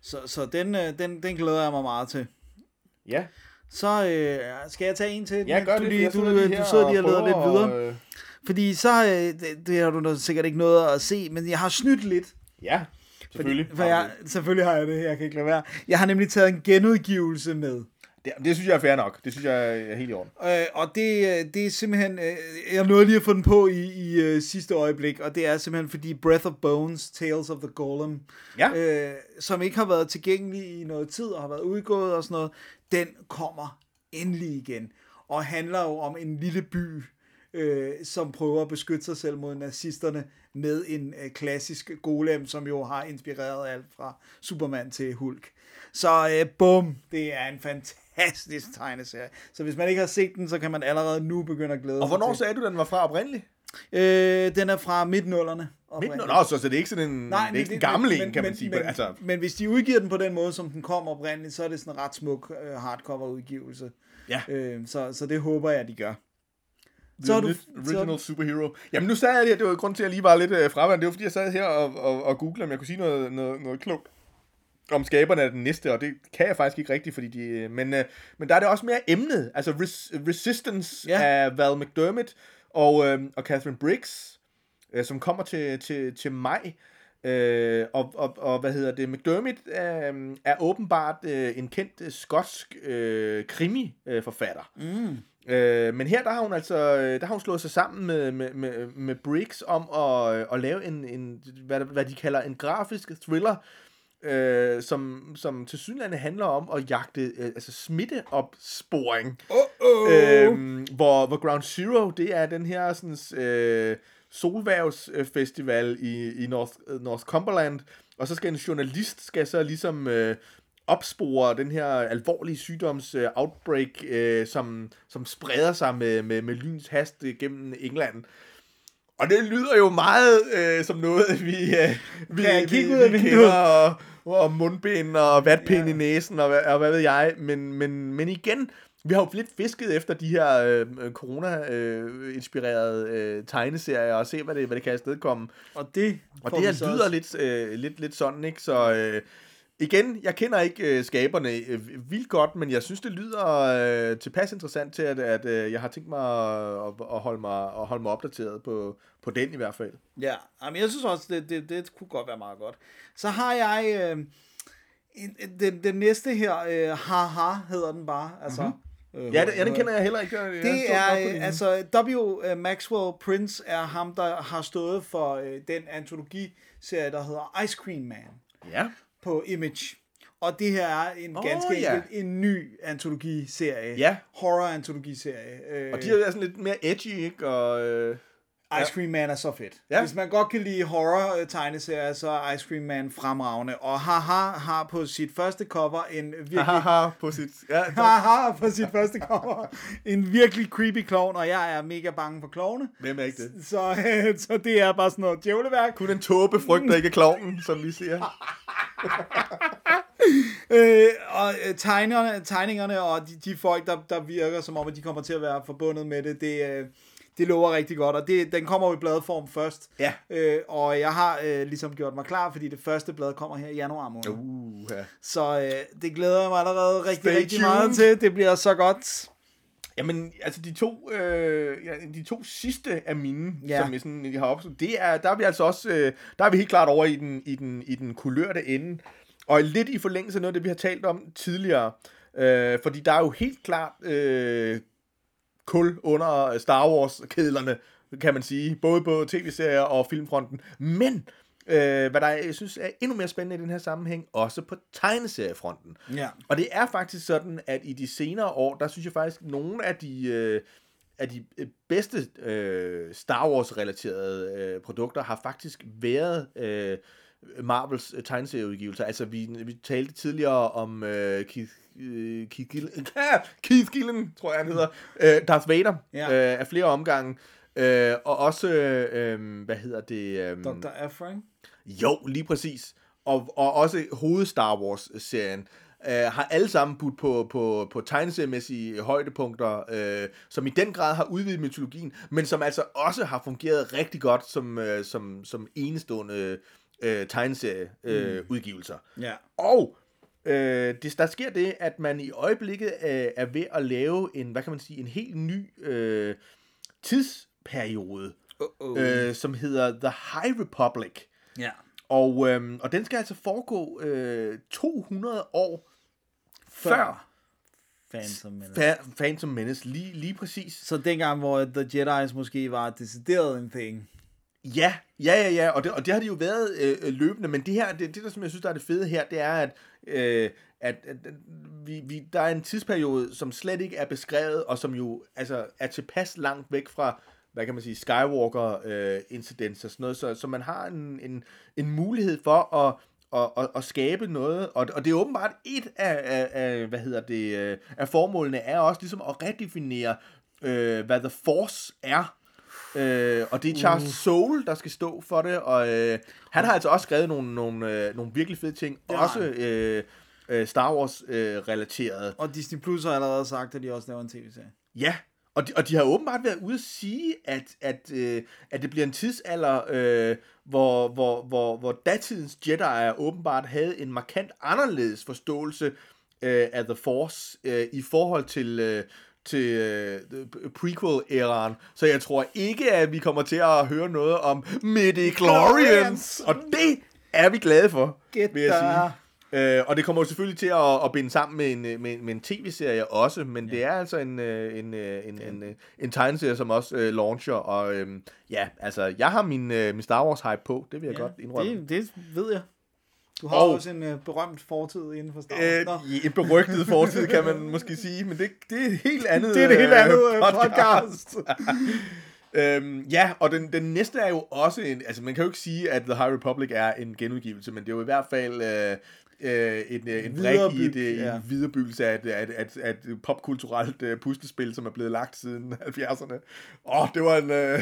Så, så den, den, den glæder jeg mig meget til. Ja. Så øh, skal jeg tage en til? Ja, gør det. Du, lige, du, sidder du, du sidder lige og leder lidt videre. Og, øh... Fordi så, øh, det, det har du sikkert ikke noget at se, men jeg har snydt lidt. Ja. Selvfølgelig. Fordi, for jeg, selvfølgelig har jeg det. Jeg kan ikke lade være. Jeg har nemlig taget en genudgivelse med. Det, det synes jeg er fair nok. Det synes jeg er helt i orden. Øh, og det, det er simpelthen... Jeg nåede lige at få den på i, i sidste øjeblik, og det er simpelthen fordi Breath of Bones, Tales of the Golem, ja. øh, som ikke har været tilgængelig i noget tid og har været udgået og sådan noget, den kommer endelig igen. Og handler jo om en lille by, Øh, som prøver at beskytte sig selv mod nazisterne med en øh, klassisk golem, som jo har inspireret alt fra Superman til Hulk. Så øh, bum, det er en fantastisk tegneserie. Så hvis man ikke har set den, så kan man allerede nu begynde at glæde sig. Og hvornår sagde du, den var fra oprindeligt? Øh, den er fra midten nullerne. Midten, nå, så det er ikke sådan en, nej, det er ikke det, en gammel men, en, kan men, man sige. Men, altså. Men hvis de udgiver den på den måde, som den kom oprindeligt, så er det sådan en ret smuk øh, hardcover-udgivelse. Ja. Øh, så, så det håber jeg, de gør. The du, original superhero. Jamen nu sagde jeg det, det var grund til, at jeg lige var lidt øh, fraværende. Det var fordi, jeg sad her og, og, og googlede, om jeg kunne sige noget, noget, noget klogt om skaberne af den næste, og det kan jeg faktisk ikke rigtigt, fordi de... Øh, men, øh, men der er det også mere emnet, altså res, Resistance yeah. af Val McDermid og, øh, og Catherine Briggs, øh, som kommer til, til, til maj. Øh, og, og, og hvad hedder det? McDermid øh, er åbenbart øh, en kendt skotsk øh, krimi-forfatter. Øh, mm. Øh, men her, der har hun altså, der har hun slået sig sammen med, med, med, med Briggs om at, at lave en, en hvad, hvad de kalder en grafisk thriller, øh, som, som tilsyneladende handler om at jagte øh, altså smitteopsporing. Øh, hvor, hvor Ground Zero, det er den her sådan, øh, solværvsfestival i, i North, Northumberland, og så skal en journalist skal så ligesom... Øh, opspore den her alvorlige sygdoms-outbreak, øh, øh, som, som spreder sig med, med, med lyns hast gennem England. Og det lyder jo meget øh, som noget, vi, øh, vi, ja, vi, vi, vi kender, og, og mundbind og vatpind ja. i næsen, og, og hvad ved jeg. Men, men, men igen, vi har jo lidt fisket efter de her øh, corona-inspirerede øh, tegneserier, og se, hvad det, hvad det kan afstedkomme. Og det, og det her lyder lidt, øh, lidt, lidt sådan, ikke? Så... Øh, igen, jeg kender ikke øh, skaberne øh, vildt godt, men jeg synes, det lyder øh, tilpas interessant til, at, at øh, jeg har tænkt mig at, at, holde mig at holde mig opdateret på, på den i hvert fald. Ja, men jeg synes også, det, det, det kunne godt være meget godt. Så har jeg øh, den, den næste her, øh, haha hedder den bare, altså... Mm-hmm. Øh, ja, det, ja, den kender jeg heller ikke. Jeg det er, altså, W. Maxwell Prince er ham, der har stået for øh, den antologiserie, der hedder Ice Cream Man. Ja. På Image. Og det her er en oh, ganske ja. enkelt en ny antologiserie. Ja. Horror-antologiserie. Og de er sådan lidt mere edgy, ikke? Og, øh, Ice Cream Man er så fedt. Ja. Hvis man godt kan lide horror-tegneserier, så er Ice Cream Man fremragende. Og Haha har på sit første cover en virkelig... Haha på sit... Ja, Haha på sit første cover en virkelig creepy clown, og jeg er mega bange for clowne. Hvem er ikke det? Så, øh, så det er bare sådan noget djævleværk. Kun en tåbe frygter ikke clownen, som vi siger. øh, og tegningerne, tegningerne og de, de folk, der, der virker som om, at de kommer til at være forbundet med det, det, det lover rigtig godt, og det, den kommer i bladform først. Ja. Øh, og jeg har øh, ligesom gjort mig klar, fordi det første blad kommer her i januar måned. Uh, ja. Så øh, det glæder jeg mig allerede rigtig, Stay rigtig tuned. meget til. Det bliver så godt. Jamen, altså de to, øh, ja, de to sidste af mine, ja. som jeg sådan, jeg har opslut, det er, der er vi altså også, øh, der er vi helt klart over i den, i den, i den kulørte ende. Og lidt i forlængelse af noget af det, vi har talt om tidligere. Øh, fordi der er jo helt klart øh, kul under Star Wars-kedlerne, kan man sige. Både på tv-serier og filmfronten. Men, øh, hvad der jeg synes er endnu mere spændende i den her sammenhæng, også på tegneseriefronten. Ja. Og det er faktisk sådan, at i de senere år, der synes jeg faktisk, at nogle af de... Øh, at de bedste øh, Star Wars-relaterede øh, produkter har faktisk været... Øh, Marvels tegneserieudgivelser. Altså, vi, vi talte tidligere om øh, Keith, øh, Keith Gillen, Keith Gillen, tror jeg, han hedder, øh, Darth Vader, ja. øh, af flere omgange, øh, og også, øh, hvad hedder det? Øh, doktor Afrin? Jo, lige præcis. Og, og også hoved-Star Wars-serien. Har alle sammen budt på, på, på tegneseriemæssige højdepunkter, øh, som i den grad har udvidet mytologien, men som altså også har fungeret rigtig godt som, øh, som, som enestående øh, tegneserieudgivelser. Øh, mm. yeah. Og øh, det, der sker det, at man i øjeblikket øh, er ved at lave en, hvad kan man sige, en helt ny øh, tidsperiode, øh, som hedder The High Republic. Ja. Yeah. Og, øhm, og den skal altså foregå øh, to hundrede år før, før Phantom Menace. Fa- Phantom Menace, lige, lige præcis. Så dengang, hvor The Jedi's måske var decideret en ting. Ja, ja, ja, ja. Og det, og det har de jo været øh, løbende. Men det her, det, det der, som jeg synes, der er det fede her, det er, at, øh, at, at vi, vi, der er en tidsperiode, som slet ikke er beskrevet, og som jo altså, er tilpas langt væk fra... hvad kan man sige, Skywalker-incidents øh, og sådan noget, så, så man har en, en, en mulighed for at, at, at, at skabe noget, og, og det er åbenbart et af, af, af, hvad hedder det, af formålene er også ligesom at redefinere, øh, hvad The Force er, øh, og det er Charles uh. Soule, der skal stå for det, og øh, han har altså også skrevet nogle, nogle, øh, nogle virkelig fede ting, ja. også øh, Star Wars-relaterede. Øh, og Disney Plus har allerede sagt, at de også laver en tv-serie. Ja, Og de, og de har åbenbart været ude at sige, at, at, øh, at det bliver en tidsalder, øh, hvor, hvor, hvor, hvor datidens Jedi'er åbenbart havde en markant anderledes forståelse øh, af The Force øh, i forhold til, øh, til øh, prequel-æraen. Så jeg tror ikke, at vi kommer til at høre noget om midichlorians, og det er vi glade for, Get vil jeg sige. Uh, og det kommer jo selvfølgelig til at, at binde sammen med en, med, med en tv-serie også, men ja. det er altså en, en, en, en, en, en tegneserie, som også uh, launcher, og øhm, ja, altså, jeg har min, uh, min Star Wars-hype på, det vil jeg ja, godt indrømme. Det, det ved jeg. Du har og, også en uh, berømt fortid inden for Star Wars. Øh, en berygtet fortid, kan man måske sige, men det, det er et helt andet, det er et helt andet øh, podcast. Øhm, ja, og den, den næste er jo også en, altså man kan jo ikke sige, at The High Republic er en genudgivelse, men det er jo i hvert fald øh, øh, en, øh, en brik i, det, ja. i en viderebyggelse af et popkulturelt øh, puslespil, som er blevet lagt siden halvfjerdserne. Åh, oh, det var en... Øh...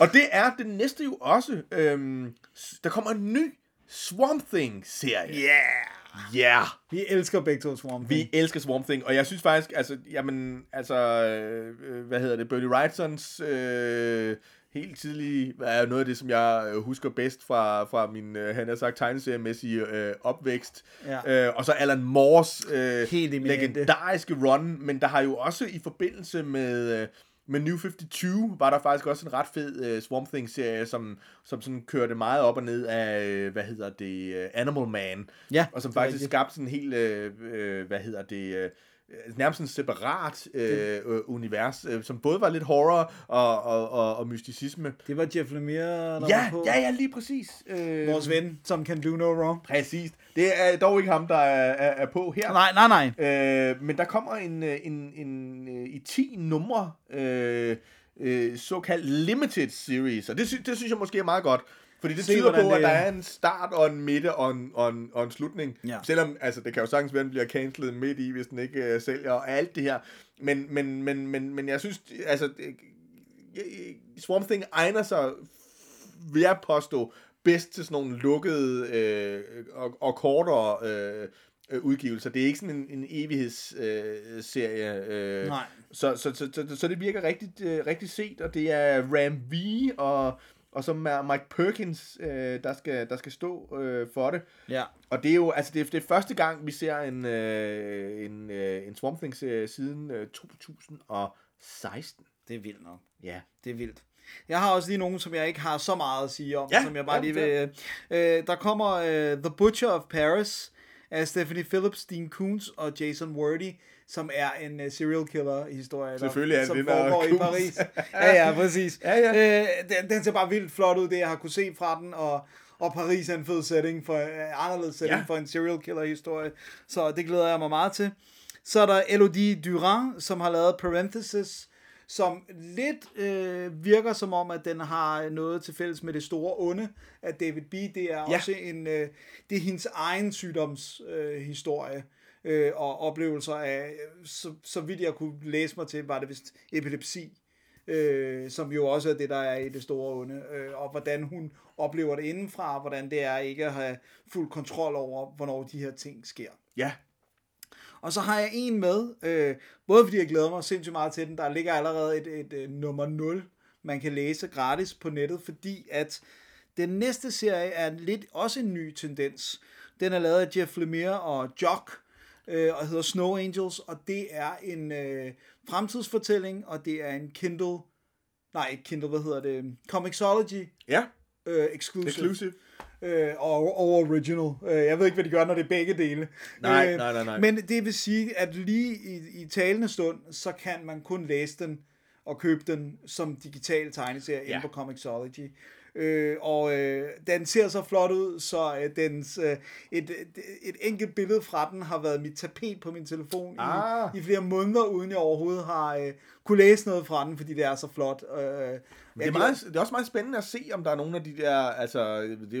og det er den næste jo også. Øh, der kommer en ny Swamp Thing-serie. Yeah! Yeah! Vi elsker begge to Swamp Thing. Vi elsker Swamp Thing, og jeg synes faktisk, altså, jamen, altså, øh, hvad hedder det, Bernie Wrightsons øh, helt tidlige, er noget af det, som jeg husker bedst fra, fra min, øh, han har sagt, tegneseriemæssige øh, opvækst, ja. øh, og så Alan Moores øh, legendariske run, men der har jo også i forbindelse med... Øh, Men New femoghalvtreds var der faktisk også en ret fed uh, Swamp Thing-serie, som, som sådan kørte meget op og ned af, hvad hedder det, uh, Animal Man. Ja, og som faktisk rigtigt. skabte sådan en helt, uh, uh, hvad hedder det, uh, nærmest en separat uh, uh, univers, uh, som både var lidt horror og, og, og, og mysticisme. Det var Jeff Lemire, der ja, var på. Ja, ja, lige præcis. Uh, Vores ven, som can do no wrong. Præcis. Det er dog ikke ham, der er, er, er på her. Nej, nej, nej. Øh, men der kommer en, en, en, en i ti numre øh, øh, såkaldt limited series, og det, sy, det synes jeg måske er meget godt, fordi det Se, tyder på, det... at der er en start og en midte og en, og en, og en slutning. Ja. Selvom, altså, det kan jo sagtens være, den bliver cancelet midt i, hvis den ikke øh, sælger og alt det her. Men, men, men, men, men jeg synes, altså, Swamp Thing egner sig, vil jeg påstå, bedst til sådan nogle lukkede øh, og, og kortere øh, øh, udgivelser. Det er ikke sådan en, en evighedsserie. Øh, øh, Nej. Så, så, så, så, så det virker rigtig, øh, rigtig set, og det er Ram V og... og så er Mike Perkins, øh, der, skal, der skal stå øh, for det. Ja. Og det er jo, altså det er, det er første gang, vi ser en, øh, en, øh, en Swamp Thing-serie siden øh, to tusind og seksten. Det er vildt nok. Ja. Det er vildt. Jeg har også lige nogen, som jeg ikke har så meget at sige om, ja, som jeg bare lige vil... Øh, der kommer øh, The Butcher of Paris af Stephanie Phillips, Dean Koontz og Jason Worthy, som er en uh, serial killer-historie, der, som foregår i Paris. Ja, ja, præcis. Ja, ja. Øh, den, den ser bare vildt flot ud, det jeg har kunne se fra den, og, og Paris er en fed setting, for, uh, anderledes setting, ja, for en serial killer-historie, så det glæder jeg mig meget til. Så er der Elodie Durand, som har lavet Parenthesis, som lidt øh, virker som om, at den har noget til fælles med det store onde af David B. Det er, ja, også en, øh, det er hendes egen sygdomshistorie. Øh, og oplevelser af, så, så vidt jeg kunne læse mig til, var det vist epilepsi, øh, som jo også er det, der er i det store onde, øh, og hvordan hun oplever det indenfra, hvordan det er ikke at have fuld kontrol over, hvornår de her ting sker. Ja. Og så har jeg en med, øh, både fordi jeg glæder mig sindssygt meget til den, der ligger allerede et, et, et nummer nul, man kan læse gratis på nettet, fordi at den næste serie er lidt også en ny tendens. Den er lavet af Jeff Lemire og Jock, og hedder Snow Angels, og det er en øh, fremtidsfortælling, og det er en Kindle, nej ikke Kindle, hvad hedder det, Comixology, ja, øh, exclusive, exclusive. Øh, og, og original. Jeg ved ikke, hvad de gør, når det er begge dele. Nej, øh, nej, nej, nej. Men det vil sige, at lige i, i talende stund, så kan man kun læse den og købe den som digital tegneserie, ja, inde på Comixology. Øh, og øh, den ser så flot ud, så øh, dens, øh, et, et, et enkelt billede fra den har været mit tapet på min telefon ah. i, i flere måneder, uden jeg overhovedet har øh, kunne læse noget fra den, fordi det er så flot. Øh, det, er meget, det er også meget spændende at se, om der er nogle af de der, altså det er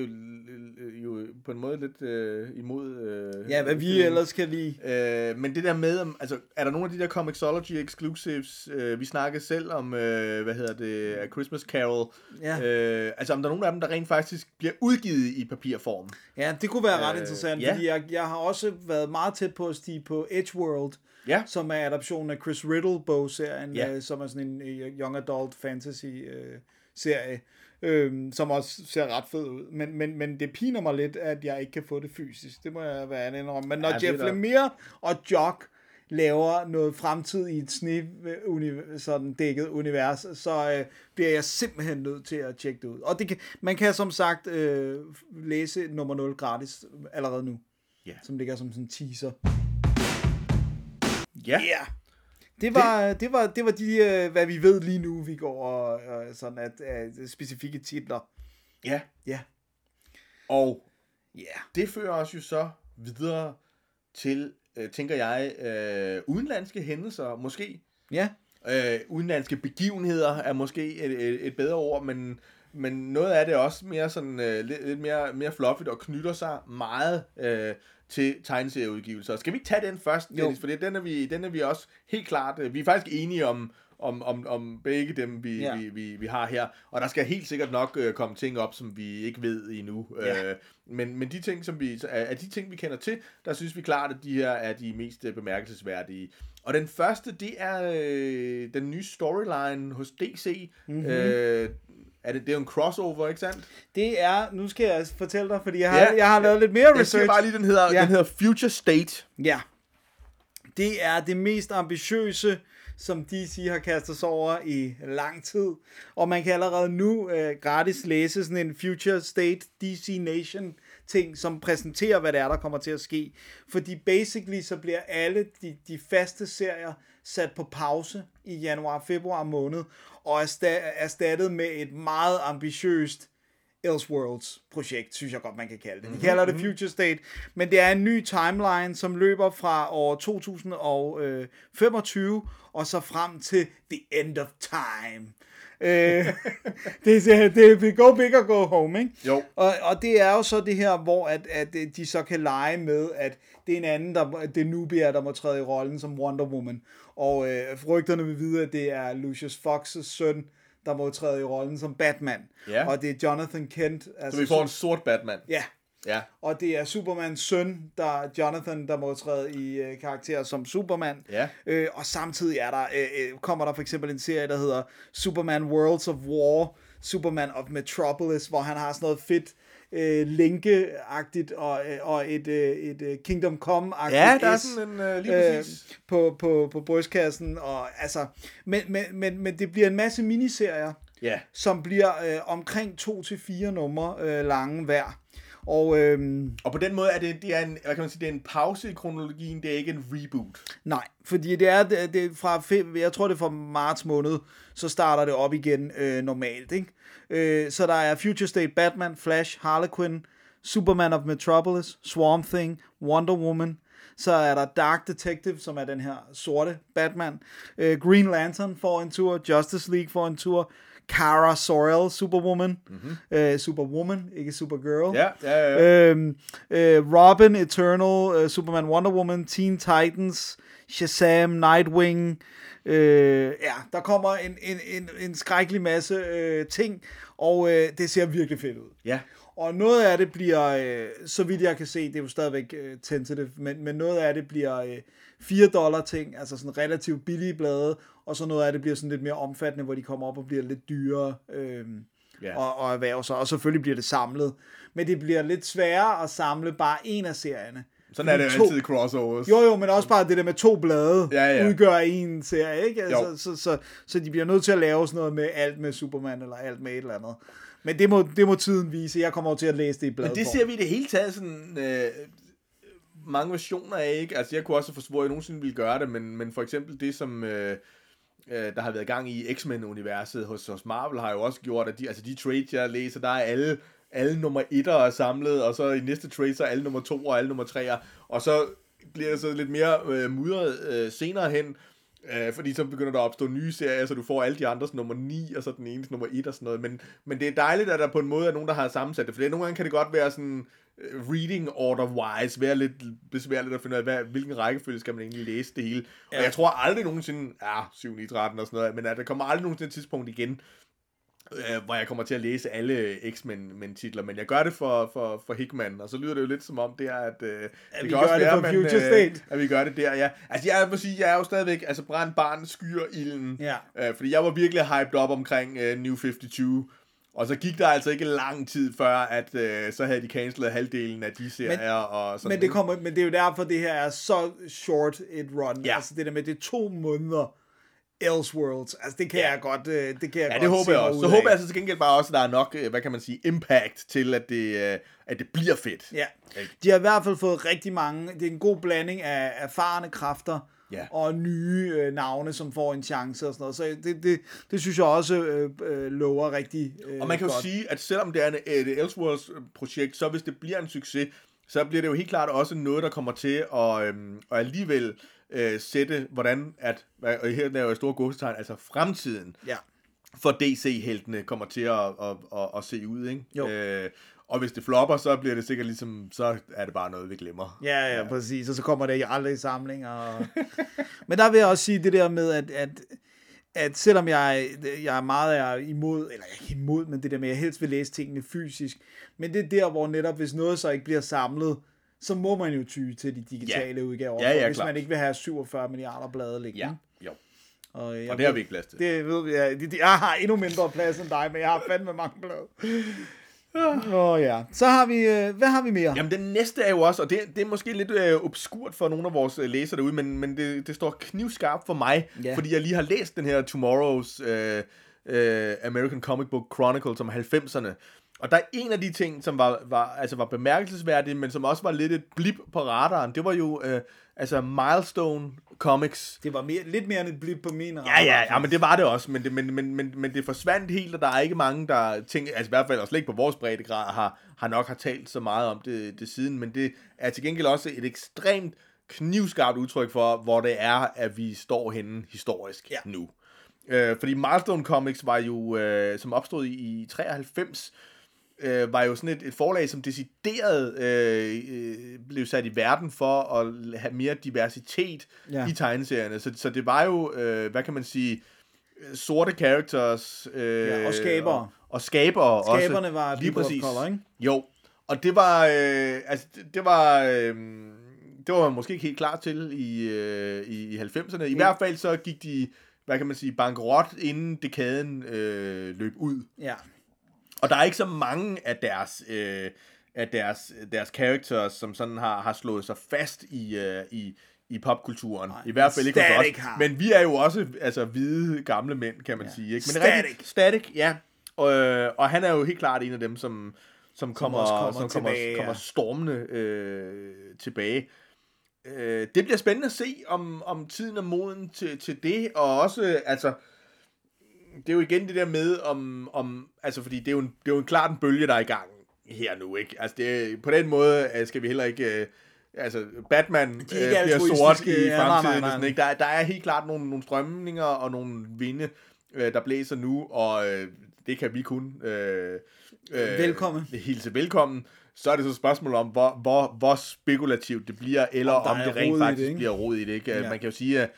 jo, jo på en måde lidt øh, imod... Øh, ja, hvad vi øh, ellers kan lide. Øh, men det der med, altså er der nogle af de der Comixology exclusives, øh, vi snakkede selv om, øh, hvad hedder det, Christmas Carol, ja, øh, altså om der er nogle af dem, der rent faktisk bliver udgivet i papirform. Ja, det kunne være ret øh, interessant, ja, fordi jeg, jeg har også været meget tæt på at stige på Edgeworld, ja, som er adaptionen af Chris Riddle-bogserien, ja, øh, som er sådan en uh, young adult fantasy-serie, øh, øh, som også ser ret fed ud. Men, men, men det piner mig lidt, at jeg ikke kan få det fysisk. Det må jeg være anende om. Men når ja, Jeff Lemire og Jock laver noget fremtid i et sne-univers, sådan dækket univers, så øh, bliver jeg simpelthen nødt til at tjekke det ud. Og det kan, man kan som sagt øh, læse nummer nul gratis allerede nu, ja, som ligger som sådan en teaser. Ja, yeah. det, var, det, det, var, det var de, hvad vi ved lige nu, vi går og, og sådan at, at specifikke titler. Ja. Yeah. Ja. Yeah. Og yeah. det fører os jo så videre til, tænker jeg, øh, udenlandske hændelser måske. Ja. Yeah. Øh, udenlandske begivenheder er måske et, et bedre ord, men, men noget af det er også mere sådan, øh, lidt mere, mere fluffigt og knytter sig meget... Øh, til tegneserieudgivelser. Skal vi ikke tage den først, Dennis? For den er vi, den er vi også helt klart, vi er faktisk enige om, om, om, om begge dem, vi, ja. vi, vi, vi har her. Og der skal helt sikkert nok øh, komme ting op, som vi ikke ved endnu. Ja. Øh, men, men de ting, som vi, er de ting, vi kender til, der synes vi klart, at de her er de mest bemærkelsesværdige. Og den første, det er øh, den nye storyline hos D C. Mm-hmm. Øh, Er det, det er jo en crossover, ikke sandt? Det er, nu skal jeg fortælle dig, fordi jeg har, ja, jeg har lavet ja, lidt mere research. Jeg siger bare lige, den hedder, ja. den hedder Future State. Ja. Det er det mest ambitiøse, som D C har kastet sig over i lang tid. Og man kan allerede nu øh, gratis læse sådan en Future State D C Nation ting, som præsenterer, hvad det er, der kommer til at ske. Fordi basically, så bliver alle de, de faste serier sat på pause i januar-februar måned, og erstattet med et meget ambitiøst Elseworlds-projekt, synes jeg godt, man kan kalde det. De kalder det Future State, men det er en ny timeline, som løber fra år to tusind og femogtyve og så frem til the end of time. Det er go big or go home, ikke? Jo. Og, og det er jo så det her, hvor at, at de så kan lege med, at det er en anden, der, det er Nubia, der må træde i rollen som Wonder Woman. Og øh, frygterne vil vide, at det er Lucius Fox's søn, der må træde i rollen som Batman. Ja. Og det er Jonathan Kent. Altså, så vi får en sort Batman. Ja. Ja. Og det er Supermans søn, der Jonathan, der må træde i øh, karakter som Superman. Ja. Øh, og samtidig er der øh, kommer der for eksempel en serie, der hedder Superman Worlds of War, Superman of Metropolis, hvor han har sådan noget fedt øh, Linke-agtigt og, øh, og et, øh, et øh, Kingdom Come-agtigt. Ja, der er sådan en øh, lige præcis. Øh, på, på, på brystkassen. Og, altså, men, men, men, men det bliver en masse miniserier, ja, som bliver øh, omkring to til fire numre øh, lange hver. Og, øhm, og på den måde er det, det er en, hvad kan man sige, det er en pause i kronologien, det er ikke en reboot. Nej, fordi det er det, det fra fem, jeg tror det er fra marts måned, så starter det op igen øh, normalt, ikke? Øh, så der er Future State Batman, Flash, Harlequin, Superman of Metropolis, Swamp Thing, Wonder Woman. Så er der Dark Detective, som er den her sorte Batman. Øh, Green Lantern får en tur, Justice League får en tur. Kara Sorrel, Superwoman, mm-hmm. øh, Superwoman, ikke Supergirl. Ja, ja, ja. Øhm, øh, Robin, Eternal, øh, Superman, Wonder Woman, Teen Titans, Shazam, Nightwing. Øh, ja, der kommer en, en, en, en skrækkelig masse øh, ting, og øh, det ser virkelig fedt ud. Ja. Og noget af det bliver, øh, så vidt jeg kan se, det er jo stadigvæk øh, tentative, men, men noget af det bliver øh, fire dollar ting, altså sådan relativt billige blade, og så noget af det bliver sådan lidt mere omfattende, hvor de kommer op og bliver lidt dyrere øh, yeah. og, og erhverver sig, og selvfølgelig bliver det samlet. Men det bliver lidt sværere at samle bare en af serierne. Sådan er det jo altid crossovers. Jo jo, men også bare det der med to blade, ja, ja, udgør en serie, ikke? Altså, så, så, så, så de bliver nødt til at lave sådan noget med alt med Superman, eller alt med et eller andet. Men det må, det må tiden vise, jeg kommer over til at læse det i bladet. Men det ser vi i det hele taget sådan... Øh... mange versioner af, ikke? Altså, jeg kunne også have forsvoret, at jeg nogensinde ville gøre det, men, men for eksempel det, som øh, øh, der har været gang i X-Men-universet hos, hos Marvel, har jo også gjort, at de, altså de trades, jeg læser, der er alle, alle nummer et'er samlet, og så i næste trade, så er alle nummer to'er og alle nummer tre'er, og så bliver det så lidt mere øh, mudret øh, senere hen, øh, fordi så begynder der at opstå nye serier, så du får alle de andres nummer ni, og så den enes nummer et og sådan noget, men, men det er dejligt, at der på en måde er nogen, der har sammensat det, for nogle gange kan det godt være sådan... reading order-wise, være lidt besværligt at finde ud af, hvad, hvilken rækkefølge skal man egentlig læse det hele. Og ja, jeg tror aldrig nogensinde, ja, syv, ni, tretten og sådan noget, men at der kommer aldrig nogensinde et tidspunkt igen, øh, hvor jeg kommer til at læse alle X-Men-titler, men jeg gør det for, for, for Hickman, og så lyder det jo lidt som om, det er, at, øh, at det vi gør også det være, for Future State. Øh, at vi gør det der, ja. Altså, jeg må sige, jeg er jo stadigvæk, altså, brændt barn, skyer ilden, ja, øh, fordi jeg var virkelig hyped op omkring øh, New femoghalvtreds, og så gik der altså ikke lang tid før, at øh, så havde de cancelet halvdelen af de serier. Men, og sådan men, det kommer, men det er jo derfor, det her er så short et run. Ja. Altså det der med, det to måneder Elseworlds. Altså det kan ja. jeg godt øh, det kan jeg ja, godt det håber jeg også. Så håber jeg så til gengæld bare også, at der er nok, øh, hvad kan man sige, impact til, at det, øh, at det bliver fedt. Ja, de har i hvert fald fået rigtig mange. Det er en god blanding af erfarne kræfter, yeah, og nye øh, navne, som får en chance og sådan noget. Så det, det, det synes jeg også øh, øh, lover rigtig øh, og man kan godt jo sige, at selvom det er et Elseworlds-projekt, så hvis det bliver en succes, så bliver det jo helt klart også noget, der kommer til at øh, og alligevel øh, sætte, hvordan at, og her er jo et stort godstegn, altså fremtiden, yeah, for D C-heltene kommer til at, at, at, at se ud, ikke? Øh, og hvis det flopper, så bliver det sikkert ligesom, så er det bare noget, vi glemmer. Ja, ja, ja, præcis. Og så kommer det i aldrig samlinger. Og... Men der vil jeg også sige det der med, at, at, at selvom jeg, jeg er meget er imod, eller jeg er ikke imod, men det der med, at jeg helst vil læse tingene fysisk, men det er der, hvor netop, hvis noget så ikke bliver samlet, så må man jo ty til de digitale ja. udgaver, ja, ja, hvis klart. man ikke vil have syvogfyrre milliarder blade liggende. Ja, jo. Og, og det ved, har vi ikke plads til. Det ved jeg. Jeg, jeg har endnu mindre plads end dig, men jeg har fandme mange blade. Åh oh, ja, så har vi, øh, hvad har vi mere? Jamen den næste er jo også, og det, det er måske lidt øh, obskurt for nogle af vores øh, læsere derude, men, men det, det står knivskarpt for mig, yeah, fordi jeg lige har læst den her Tomorrow's øh, øh, American Comic Book Chronicle, som halvfemserne, og der er en af de ting, som var, var, altså var bemærkelsesværdige, men som også var lidt et blip på radaren, det var jo øh, altså Milestone Comics. Det var mere, lidt mere end et blip på min radar. Ja, ja, ja, men det var det også, men det, men, men, men, men det forsvandt helt, og der er ikke mange, der tænker, altså i hvert fald også slet ikke på vores breddegrad, har, har nok har talt så meget om det, det siden, men det er til gengæld også et ekstremt knivskarpt udtryk for, hvor det er, at vi står henne historisk ja. nu. Øh, fordi Milestone Comics var jo, øh, som opstod i treoghalvfems, Øh, var jo sådan et, et forlag, som decideret øh, øh, blev sat i verden for at have mere diversitet ja. i tegneserierne. Så, så det var jo, øh, hvad kan man sige, sorte characters. Øh, ja, og skabere. Og, og skabere også. Skaberne var lige præcis. Color, ikke? Jo, Og det var, øh, altså, det var, øh, det var man måske ikke helt klar til i, øh, i, i halvfemserne. I mm. hvert fald så gik de, hvad kan man sige, bankerot, inden dekaden øh, løb ud. Ja. Og der er ikke så mange af deres, øh, af deres, deres characters, som sådan har, har slået sig fast i, øh, i, i popkulturen. Nej, i hvert fald ikke hos os. Men vi er jo også altså, hvide gamle mænd, kan man ja. sige. Ikke? Men static. Rigtig, static, ja. Og, og han er jo helt klart en af dem, som... Som kommer, som kommer, som kommer, tilbage, kommer stormende øh, tilbage. Øh, det bliver spændende at se, om, om tiden er moden til, til det, og også, altså, det er jo igen det der med, om, om altså, fordi det er jo, en, det er jo en, klart en bølge, der er i gang her nu, ikke? Altså, det, på den måde skal vi heller ikke, øh, altså, Batman øh, bliver sort i ja, fremtiden, og sådan, ikke? Der, der er helt klart nogle, nogle strømninger og nogle vinde, øh, der blæser nu, og øh, det kan vi kun... Øh, Velkommen. Øh, hilse velkommen. Så er det så et spørgsmål om, hvor, hvor, hvor spekulativt det bliver, eller om, om det rent faktisk det, bliver rod i det. Ikke? Ja. Man kan jo sige, at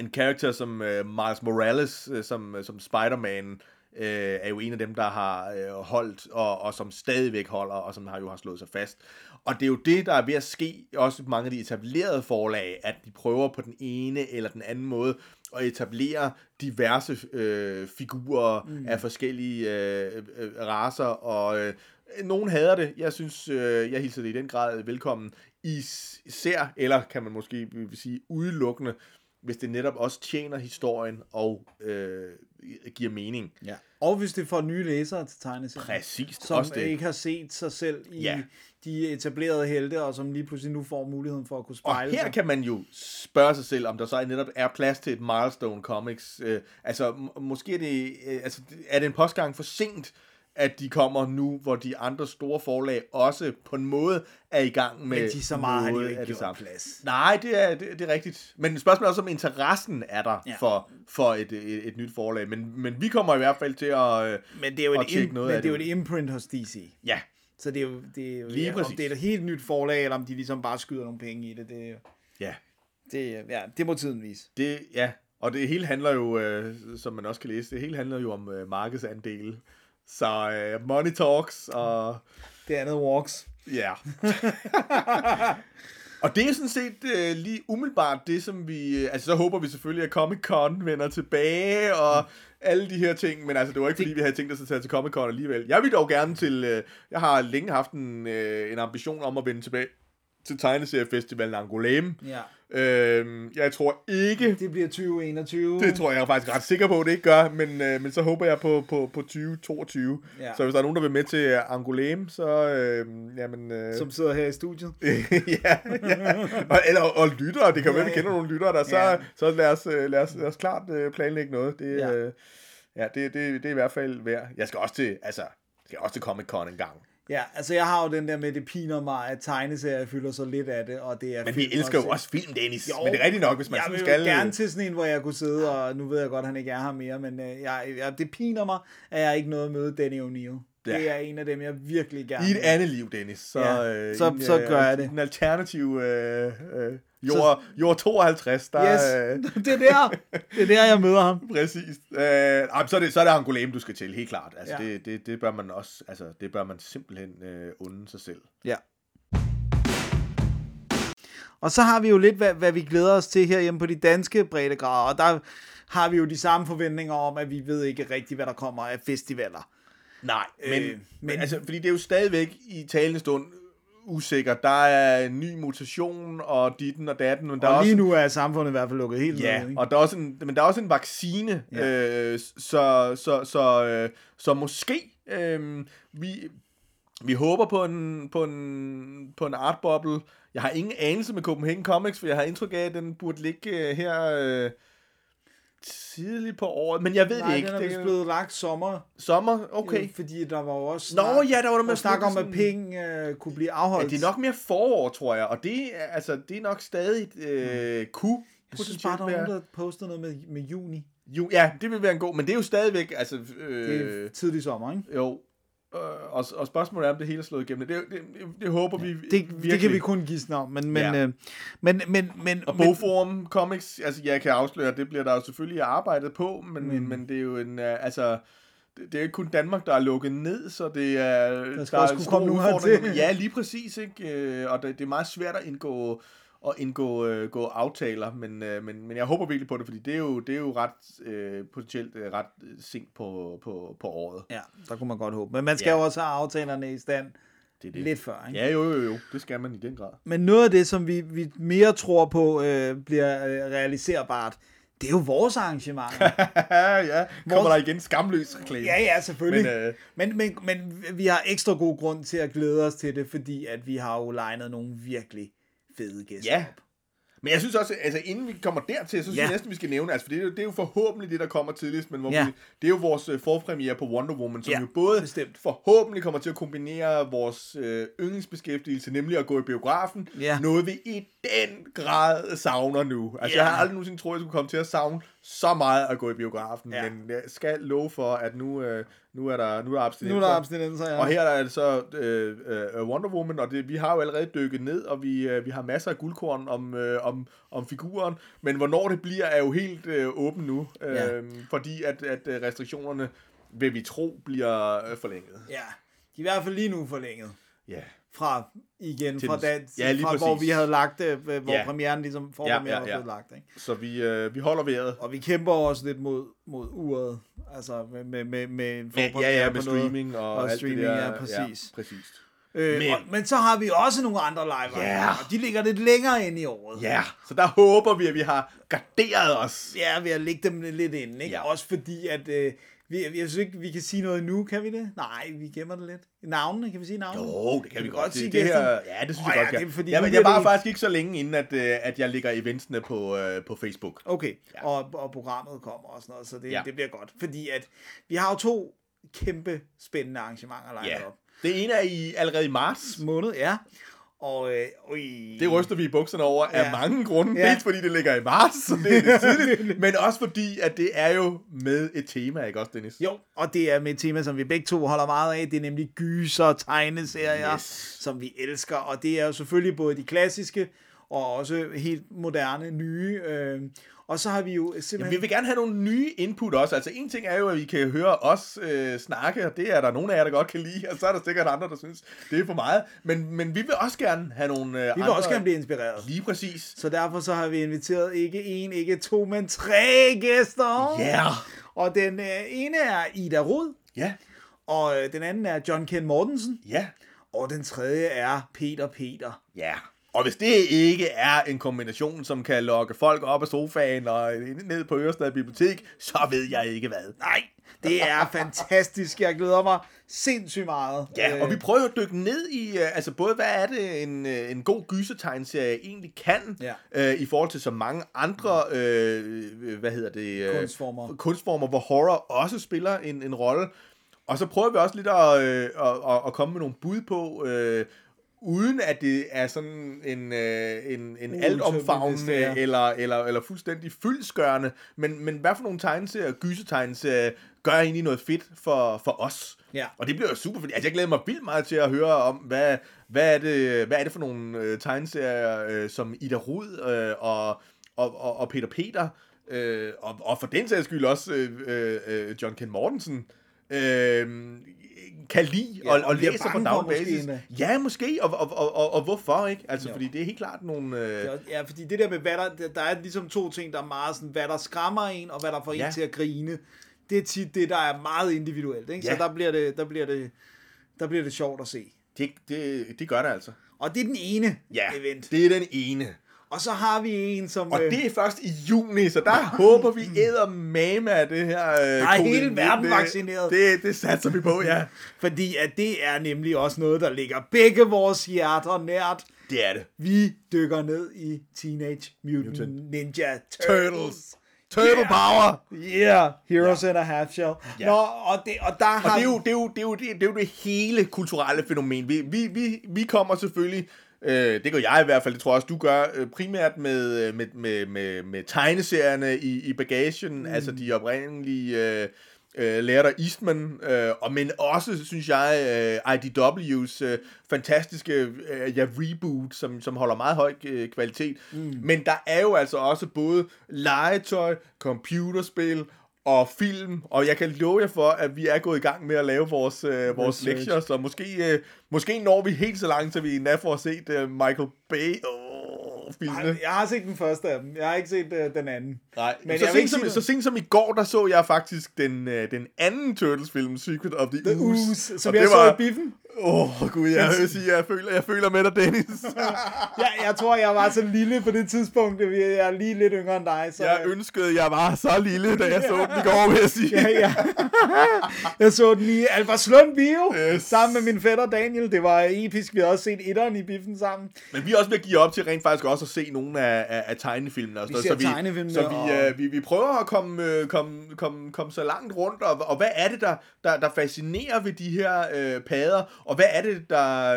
en karakter som uh, Miles Morales, uh, som, uh, som Spider-Man, uh, er jo en af dem, der har uh, holdt, og, og som stadigvæk holder, og som har jo har slået sig fast. Og det er jo det, der er ved at ske, også mange af de etablerede forlag, at de prøver på den ene eller den anden måde, og etablere diverse øh, figurer mm. af forskellige øh, øh, racer, og øh, nogen hader det. Jeg synes, øh, jeg hilser det i den grad velkommen. Især, eller kan man måske sige udelukkende, hvis det netop også tjener historien og øh, giver mening. Ja. Og hvis det får nye læsere til tegneserien. Præcis, som også det. Ikke har set sig selv i ja. de etablerede helte, og som lige pludselig nu får muligheden for at kunne spejle sig. Og her sig. Kan man jo spørge sig selv, om der så netop er plads til et Milestone Comics. Øh, altså, må- måske er det, øh, altså, er det en postgang for sent, at de kommer nu, hvor de andre store forlag også på en måde er i gang med... Men de så meget har de jo ikke gjort plads. Nej, det er, det, det er rigtigt. Men spørgsmålet er også, om interessen er der ja. for, for et, et, et nyt forlag. Men, men vi kommer i hvert fald til at men det er jo et tjekke im- noget men af det. Men det er jo et imprint hos D C. Ja. Så det er jo, det er jo ja, om det er et helt nyt forlag, eller om de ligesom bare skyder nogle penge i det. det ja. Det, ja. Det må tiden vise. Det, ja, og det hele handler jo, øh, som man også kan læse, det hele handler jo om øh, markedsandele. Så uh, money talks og... Det andet walks. Ja. Yeah. Og det er sådan set uh, lige umiddelbart det, som vi... Uh, altså, så håber vi selvfølgelig, at Comic-Con vender tilbage og mm. alle de her ting. Men altså, det var ikke, det... fordi vi havde tænkt os at tage til Comic-Con alligevel. Jeg vil dog gerne til... Uh, jeg har længe haft en, uh, en ambition om at vende tilbage til tegneseriefestivalen Angoulême. Ja. Øhm, jeg tror ikke... Det bliver tyve enogtyve. Det tror jeg, jeg er faktisk ret sikker på, at det ikke gør, men, øh, men så håber jeg på, på, på tyve toogtyve. Ja. Så hvis der er nogen, der vil med til Angoulême, så... Øh, jamen, øh... Som sidder her i studiet. ja, ja. Og, eller, og lytter, det kan jo ja, være, vi kender nogle lyttere, der så, ja. så lad, os, lad, os, lad os klart planlægge noget. Det, ja. Øh, ja, det, det, det er i hvert fald værd. Jeg skal også til, altså, skal også til Comic-Con en gang. Ja, altså jeg har jo den der med, det piner mig, at tegneserier fylder så lidt af det, og det er... Men vi elsker jo også film, Dennis, jo, men det er rigtigt nok, hvis man sådan skal... Jeg vil gerne til sådan en, hvor jeg kunne sidde, og nu ved jeg godt, han ikke er her mere, men jeg, jeg, det piner mig, at jeg ikke nåede at møde Danny O'Neill. Ja. Det er en af dem, jeg virkelig gerne... I et andet liv, Dennis, så... Ja, øh, så, en, så, så gør øh, jeg det. En alternativ... Øh, øh, jord, så, jord tooghalvtreds, der... Yes, øh, det er der, det er der, jeg møder ham. Præcis. Øh, så er det, så er det Angoulême, du skal til, helt klart. Altså, ja. det, det, det bør man også, altså, det bør man simpelthen øh, unde sig selv. Ja. Og så har vi jo lidt, hvad, hvad vi glæder os til herhjemme på de danske breddegrader, og der har vi jo de samme forventninger om, at vi ved ikke rigtigt, hvad der kommer af festivaler. Nej, men, øh, men, men altså, fordi det er jo stadigvæk i talende stund usikker. Der er en ny mutation og ditten og datten. Men der og er lige også... nu er samfundet i hvert fald lukket helt ja, ned. Ja, og der er også en, men der er også en vaccine, ja. øh, så, så, så, øh, så måske øh, vi, vi håber på en, på en, på en artbubble. Jeg har ingen anelse med Copenhagen Comics, for jeg har indtryk af, at den burde ligge her... Øh, tidligt på året, men jeg ved nej, det ikke. Nej, den er blevet lagt sommer. Sommer, okay. Øh, fordi der var jo også snak, Nå, ja, der var der snak om, sådan... at penge øh, kunne blive afholdt. Ja, det er nok mere forår, tror jeg, og det, altså, det er nok stadig øh, kunne. Jeg synes bare, der var nogen, der postede noget med, med juni. Jo, ja, det vil være en god, men det er jo stadigvæk, altså... Øh, det er tidlig sommer, ikke? Jo, øh, og, og spørgsmålet er, om det hele er slået igennem. Det, det, det, det håber ja, vi det, virkelig. Det kan vi kun gisne om, men... men ja. øh, Men, men, men, og Bogforum Comics, altså jeg kan afsløre, det bliver der jo selvfølgelig arbejdet på, men, mm. men det er jo en, altså, det er ikke kun Danmark, der er lukket ned, så det er... Der skal der også kunne komme nogen til. Ja, lige præcis, ikke? Og det er meget svært at indgå, at indgå gå aftaler, men, men, men jeg håber virkelig på det, fordi det er jo, det er jo ret, potentielt ret sent på, på, på året. Ja, der kunne man godt håbe. Men man skal ja. jo også have aftalerne i stand det det. lidt før, ikke? Ja, jo, jo, jo. Det skal man i den grad. Men noget af det, som vi, vi mere tror på, øh, bliver realiserbart, det er jo vores arrangement. Ja, kommer vores... der igen skamløs reklame. Ja, ja, selvfølgelig. Men, øh... men, men, men vi har ekstra god grund til at glæde os til det, fordi at vi har jo legnet nogle virkelig fede gæster ja. op. Men jeg synes også, altså inden vi kommer dertil, så synes ja. jeg næsten, vi skal nævne, altså for det er, jo, det er jo forhåbentlig det, der kommer tidligst, men hvor ja. vi, det er jo vores forpremiere på Wonder Woman, som ja, jo både bestemt. forhåbentlig kommer til at kombinere vores øh, yndlingsbeskæftigelse, nemlig at gå i biografen, ja. noget vi i den grad savner nu. Altså ja. jeg har aldrig nogensinde troet, at jeg skulle komme til at savne så meget at gå i biografen, ja. men jeg skal love for, at nu... Øh, Nu er der nu er der abstinenser. Nu er der abstinenser, ja. Og her er det så øh, øh, Wonder Woman, og det, vi har jo allerede dykket ned, og vi, øh, vi har masser af guldkorn om, øh, om, om figuren, men hvornår det bliver, er jo helt øh, åben nu, øh, ja. fordi at, at restriktionerne, vil vi tro, bliver forlænget. Ja, de er i hvert fald lige nu forlænget. Ja. Fra, igen, fra, da, ja, fra hvor vi havde lagt det, hvor ja. premieren ligesom forpremieren ja, ja, ja. var blevet lagt. Ikke? Så vi, øh, vi holder vejret. Og vi kæmper også lidt mod, mod uret, altså med, med, med, med forpremieren ja, ja, ja, på noget. Streaming og, og streaming, alt det der. Ja, præcis. Ja, præcis. Øh, men. Og, men så har vi også nogle andre live, yeah. og de ligger lidt længere ind i året. Ja, yeah. så der håber vi, at vi har garderet os. Ja, vi har lægget dem lidt ind, ikke? Ja. Også fordi, at... Øh, Vi, jeg synes ikke, vi kan sige noget nu, kan vi det? Nej, vi gemmer det lidt. Navnene, kan vi sige navnene? Jo, det kan vi, vi godt, godt sige. Det her, ja, det synes oh, jeg ja, godt, det, ja, men jeg bare det... faktisk ikke så længe inden, at, at jeg ligger eventsene på, uh, på Facebook. Okay, ja. og, og programmet kommer og sådan noget, så det, ja. det bliver godt. Fordi at vi har jo to kæmpe spændende arrangementer lagt ja. op. Det ene er i, allerede i marts måned, ja. Og, øh, det ryster vi i bukserne over ja. af mange grunde. Ja. Dels fordi det ligger i marts, så det er lidt tidligt, men også fordi, at det er jo med et tema, ikke også, Dennis? Jo, og det er med et tema, som vi begge to holder meget af. Det er nemlig gyser og tegneserier, yes. som vi elsker. Og det er jo selvfølgelig både de klassiske og også helt moderne, nye... Øh, Og så har vi jo simpelthen... Jamen, vi vil gerne have nogle nye input også. Altså, en ting er jo, at vi kan høre os øh, snakke, og det er der nogle af jer, der godt kan lide, og så er der sikkert andre, der synes, det er for meget. Men, men vi vil også gerne have nogle øh, vi andre... Vi vil også gerne blive inspireret. Lige præcis. Så derfor så har vi inviteret ikke en, ikke to, men tre gæster. Ja. Yeah. Og den øh, ene er Ida Rud. Ja. Yeah. Og øh, den anden er John Ken Mortensen. Ja. Yeah. Og den tredje er Peter Peter. Ja. Yeah. Og hvis det ikke er en kombination, som kan lokke folk op af sofaen og ned på Ørestad Bibliotek, så ved jeg ikke hvad. Nej, det er fantastisk. Jeg glæder mig sindssygt meget. Ja, og vi prøver at dykke ned i, altså både hvad er det, en, en god gysertegnserie egentlig kan, ja. øh, i forhold til så mange andre, øh, hvad hedder det? Kunstformer. Kunstformer, hvor horror også spiller en, en rolle. Og så prøver vi også lidt at, øh, at, at komme med nogle bud på, øh, uden at det er sådan en, øh, en, en uh, altomfavnende ja. eller, eller, eller fuldstændig fyldsgørende, men, men hvad for nogle tegneserier, gysetegneserier, gør egentlig noget fedt for, for os. Ja. Og det bliver jo super, fordi altså, jeg glæder mig vildt meget til at høre om, hvad, hvad, er, det, hvad er det for nogle øh, tegneserier, øh, som Ida Rud øh, og, og, og, og Peter Peter, øh, og, og for den sags skyld også øh, øh, John Ken Mortensen, Øh, kan lide ja, og, og læse på dagbasis. Ja, måske, og, og, og, og, og hvorfor ikke? Altså, jo. fordi det er helt klart nogle... Øh... Ja, fordi det der med, hvad der, der er ligesom to ting, der er meget sådan, hvad der skræmmer en, og hvad der får ja. en til at grine. Det er tit det, der er meget individuelt, ikke? Ja. Så der bliver det, der bliver det, der bliver det sjovt at se. Det, det, det gør det altså. Og det er den ene ja, event. det er den ene. Og så har vi en, som... Og det er først i juni, så der håber vi eddermame af det her... Øh, Nej, hele verden vaccineret. Det, det satser vi på, ja. Fordi at det er nemlig også noget, der ligger begge vores hjerter nært. Det er det. Vi dykker ned i Teenage Mutant, Mutant. Ninja Turtles. Turtles. Turtle yeah. power. Yeah. Heroes yeah. and a half shell. Yeah. Nå, og det, og der og har... det er jo det, er jo, det, er jo, det, er jo det hele kulturelle fænomen. Vi, vi, vi, vi kommer selvfølgelig... Det gør jeg i hvert fald, det tror jeg også, du gør, primært med, med, med, med, med tegneserierne i, i bagagen, mm. altså de oprindelige øh, øh, lærere Eastman, øh, og, men også, synes jeg, øh, I D W's øh, fantastiske øh, ja, reboot, som, som holder meget høj øh, kvalitet. Mm. Men der er jo altså også både legetøj, computerspil og film, og jeg kan love jer for, at vi er gået i gang med at lave vores, øh, vores lektier, så måske, øh, måske når vi helt så langt, så vi endda får set øh, Michael Bay. Filmene. Jeg har set den første af dem. Jeg har ikke set uh, den anden. Nej. Men så, jeg sent som, så sent som i går, der så jeg faktisk den, uh, den anden Turtles-film, Secret of the, the Ooze. Ooze, som og jeg det så var... i biffen. Åh, oh, gud, jeg vil sige, jeg føler, jeg føler med dig, Dennis. ja, jeg tror, jeg var så lille på det tidspunkt, at jeg er lige lidt yngre end dig. Så... Jeg ønskede, jeg var så lille, da jeg så den i går, vil jeg sige. ja, ja. Jeg så den i Albertslund Bio, yes. sammen med min fætter Daniel. Det var episk. Vi har også set etteren i biffen sammen. Men vi er også ved at give op til rent faktisk også at se nogle af, af, af tegnefilmene. Vi ser så vi, tegnefilmene. Så vi, og... øh, vi, vi prøver at komme, øh, komme, komme, komme så langt rundt, og, og hvad er det, der, der, der fascinerer ved de her øh, padder? Og hvad er det, der,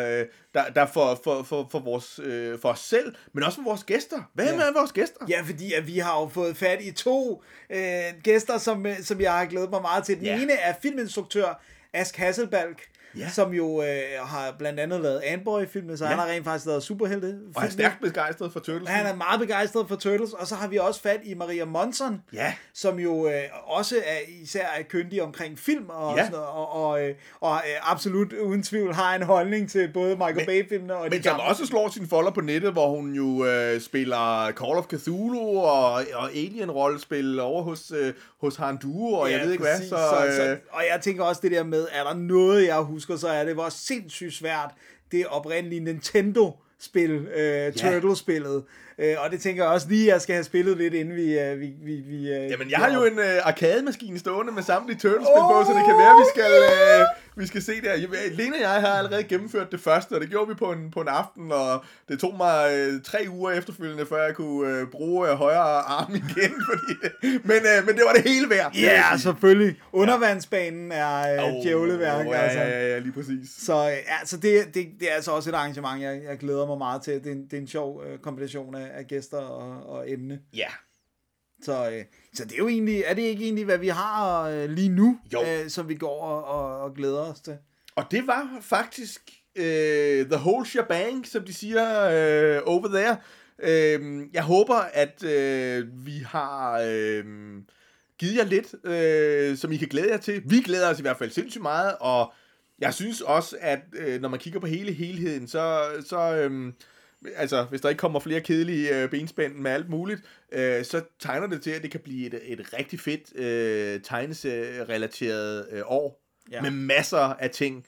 der, der for, for, for, for, vores, øh, for os selv, men også for vores gæster? Hvad ja. er vores gæster? Ja, fordi at vi har jo fået fat i to øh, gæster, som, som jeg har glædet mig meget til. Den ja. ene er filminstruktør Ask Hasselbalch, ja. som jo øh, har blandt andet lavet Antboy-filmen, så ja. han har rent faktisk lavet superhelte. Og er stærkt begejstret for Turtles. Ja, han er meget begejstret for Turtles, og så har vi også fat i Maria Monson, ja. som jo øh, også er, især er kyndig omkring film, og, ja. sådan, og, og, øh, og øh, absolut uden tvivl har en holdning til både Michael Bay-filmene og... Men som også slår sine folder på nettet, hvor hun jo øh, spiller Call of Cthulhu og, og Alien-rollespil over hos, øh, hos Han Duo, og ja, jeg ved ikke præcis, hvad, så... Øh... Så, så og jeg tænker også det der med, er der noget, jeg husker, så er det, hvor sindssygt svært det oprindelige Nintendo-spil, øh, Turtle-spillet. Øh, og det tænker jeg også lige, jeg skal have spillet lidt, inden vi... Øh, vi, vi øh, Jamen, jeg har jo en øh, arcade-maskine stående med samtlige Turtle-spil på, oh, så det kan være, vi skal... Øh, vi skal se der. Lene og jeg har allerede gennemført det første, og det gjorde vi på en, på en aften, og det tog mig øh, tre uger efterfølgende, før jeg kunne øh, bruge øh, højre arm igen. Fordi, men, øh, men det var det hele værd. Yeah, ja, selvfølgelig. Undervandsbanen er øh, oh, djævleværk. Oh, ja, altså. ja, ja, lige præcis. Så øh, altså, det, det, det er altså også et arrangement, jeg, jeg glæder mig meget til. Det er en, det er en sjov øh, kombination af, af gæster og, og emne. Ja. Yeah. Så, øh, så det er jo egentlig, er det ikke egentlig, hvad vi har øh, lige nu, øh, som vi går og, og, og glæder os til? Og det var faktisk øh, the whole shebang, som de siger øh, over there. Øh, jeg håber, at øh, vi har øh, givet jer lidt, øh, som I kan glæde jer til. Vi glæder os i hvert fald sindssygt meget, og jeg synes også, at øh, når man kigger på hele helheden, så... så øh, altså, hvis der ikke kommer flere kedelige øh, benspænd med alt muligt, øh, så tegner det til, at det kan blive et, et rigtig fedt øh, tegneserierelateret øh, år, ja. med masser af ting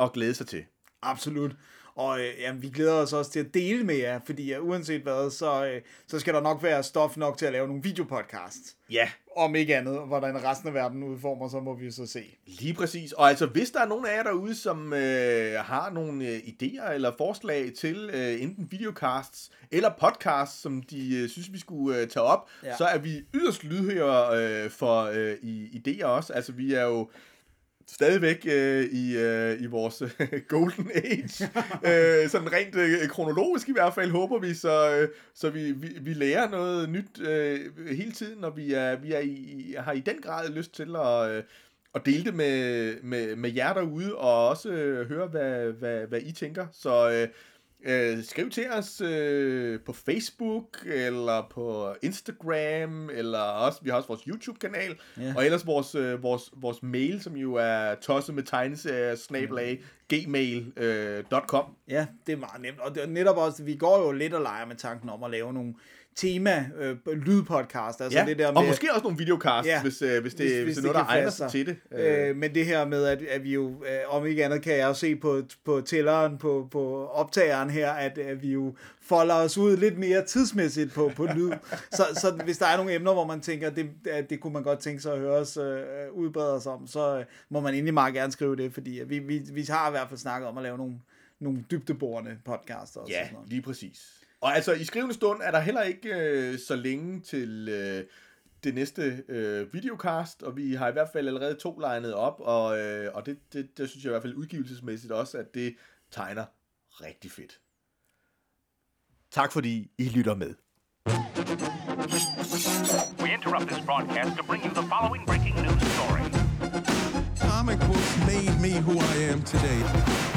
at glæde sig til. Absolut. Og øh, jamen, vi glæder os også til at dele med jer, fordi ja, uanset hvad, så, øh, så skal der nok være stof nok til at lave nogle videopodcasts. Ja. Om ikke andet, hvordan resten af verden udformer, så må vi så se. Lige præcis. Og altså, hvis der er nogen af jer derude, som øh, har nogle øh, idéer eller forslag til øh, enten videocasts eller podcasts, som de øh, synes, vi skulle øh, tage op, ja. så er vi yderst lydhøre øh, for øh, i, idéer også. Altså, vi er jo... stadigvæk øh, i, øh, i vores øh, golden age. øh, sådan rent øh, kronologisk i hvert fald, håber vi, så, øh, så vi, vi, vi lærer noget nyt øh, hele tiden, og vi, er, vi er i, har i den grad lyst til at, øh, at dele det med, med, med jer derude, og også øh, høre, hvad, hvad, hvad I tænker. Så øh, øh, skriv til os øh, på Facebook, eller på Instagram, eller også, vi har også vores YouTube-kanal, yeah. og ellers vores, øh, vores, vores mail, som jo er tosset med tegneserier, snabel-a, gmail punktum com. Ja, det er meget nemt, og det er netop også, vi går jo lidt og leger med tanken om at lave nogle tema øh, lydpodcast, altså ja, det der med, og måske også nogle videocasts, ja, hvis, øh, hvis, det, hvis, hvis, hvis det er noget, der egner sig til det. Øh, men det her med, at, at vi jo, øh, om ikke andet kan jeg jo se på, på tælleren, på, på optageren her, at, at vi jo folder os ud lidt mere tidsmæssigt på, på lyd. så, så hvis der er nogle emner, hvor man tænker, at det, at det kunne man godt tænke sig at høre os øh, udbrede os om, så øh, må man egentlig meget gerne skrive det, fordi vi, vi, vi har i hvert fald snakket om at lave nogle, nogle dybdeborende podcaster. Og ja, sådan noget. Lige præcis. Og altså, i skrivende stund er der heller ikke øh, så længe til øh, det næste øh, videocast, og vi har i hvert fald allerede to linet op, og, øh, og det, det, det synes jeg i hvert fald udgivelsesmæssigt også, at det tegner rigtig fedt. Tak fordi I lytter med. We interrupt this broadcast to bring you the following breaking news story. Comic books made me who I am today.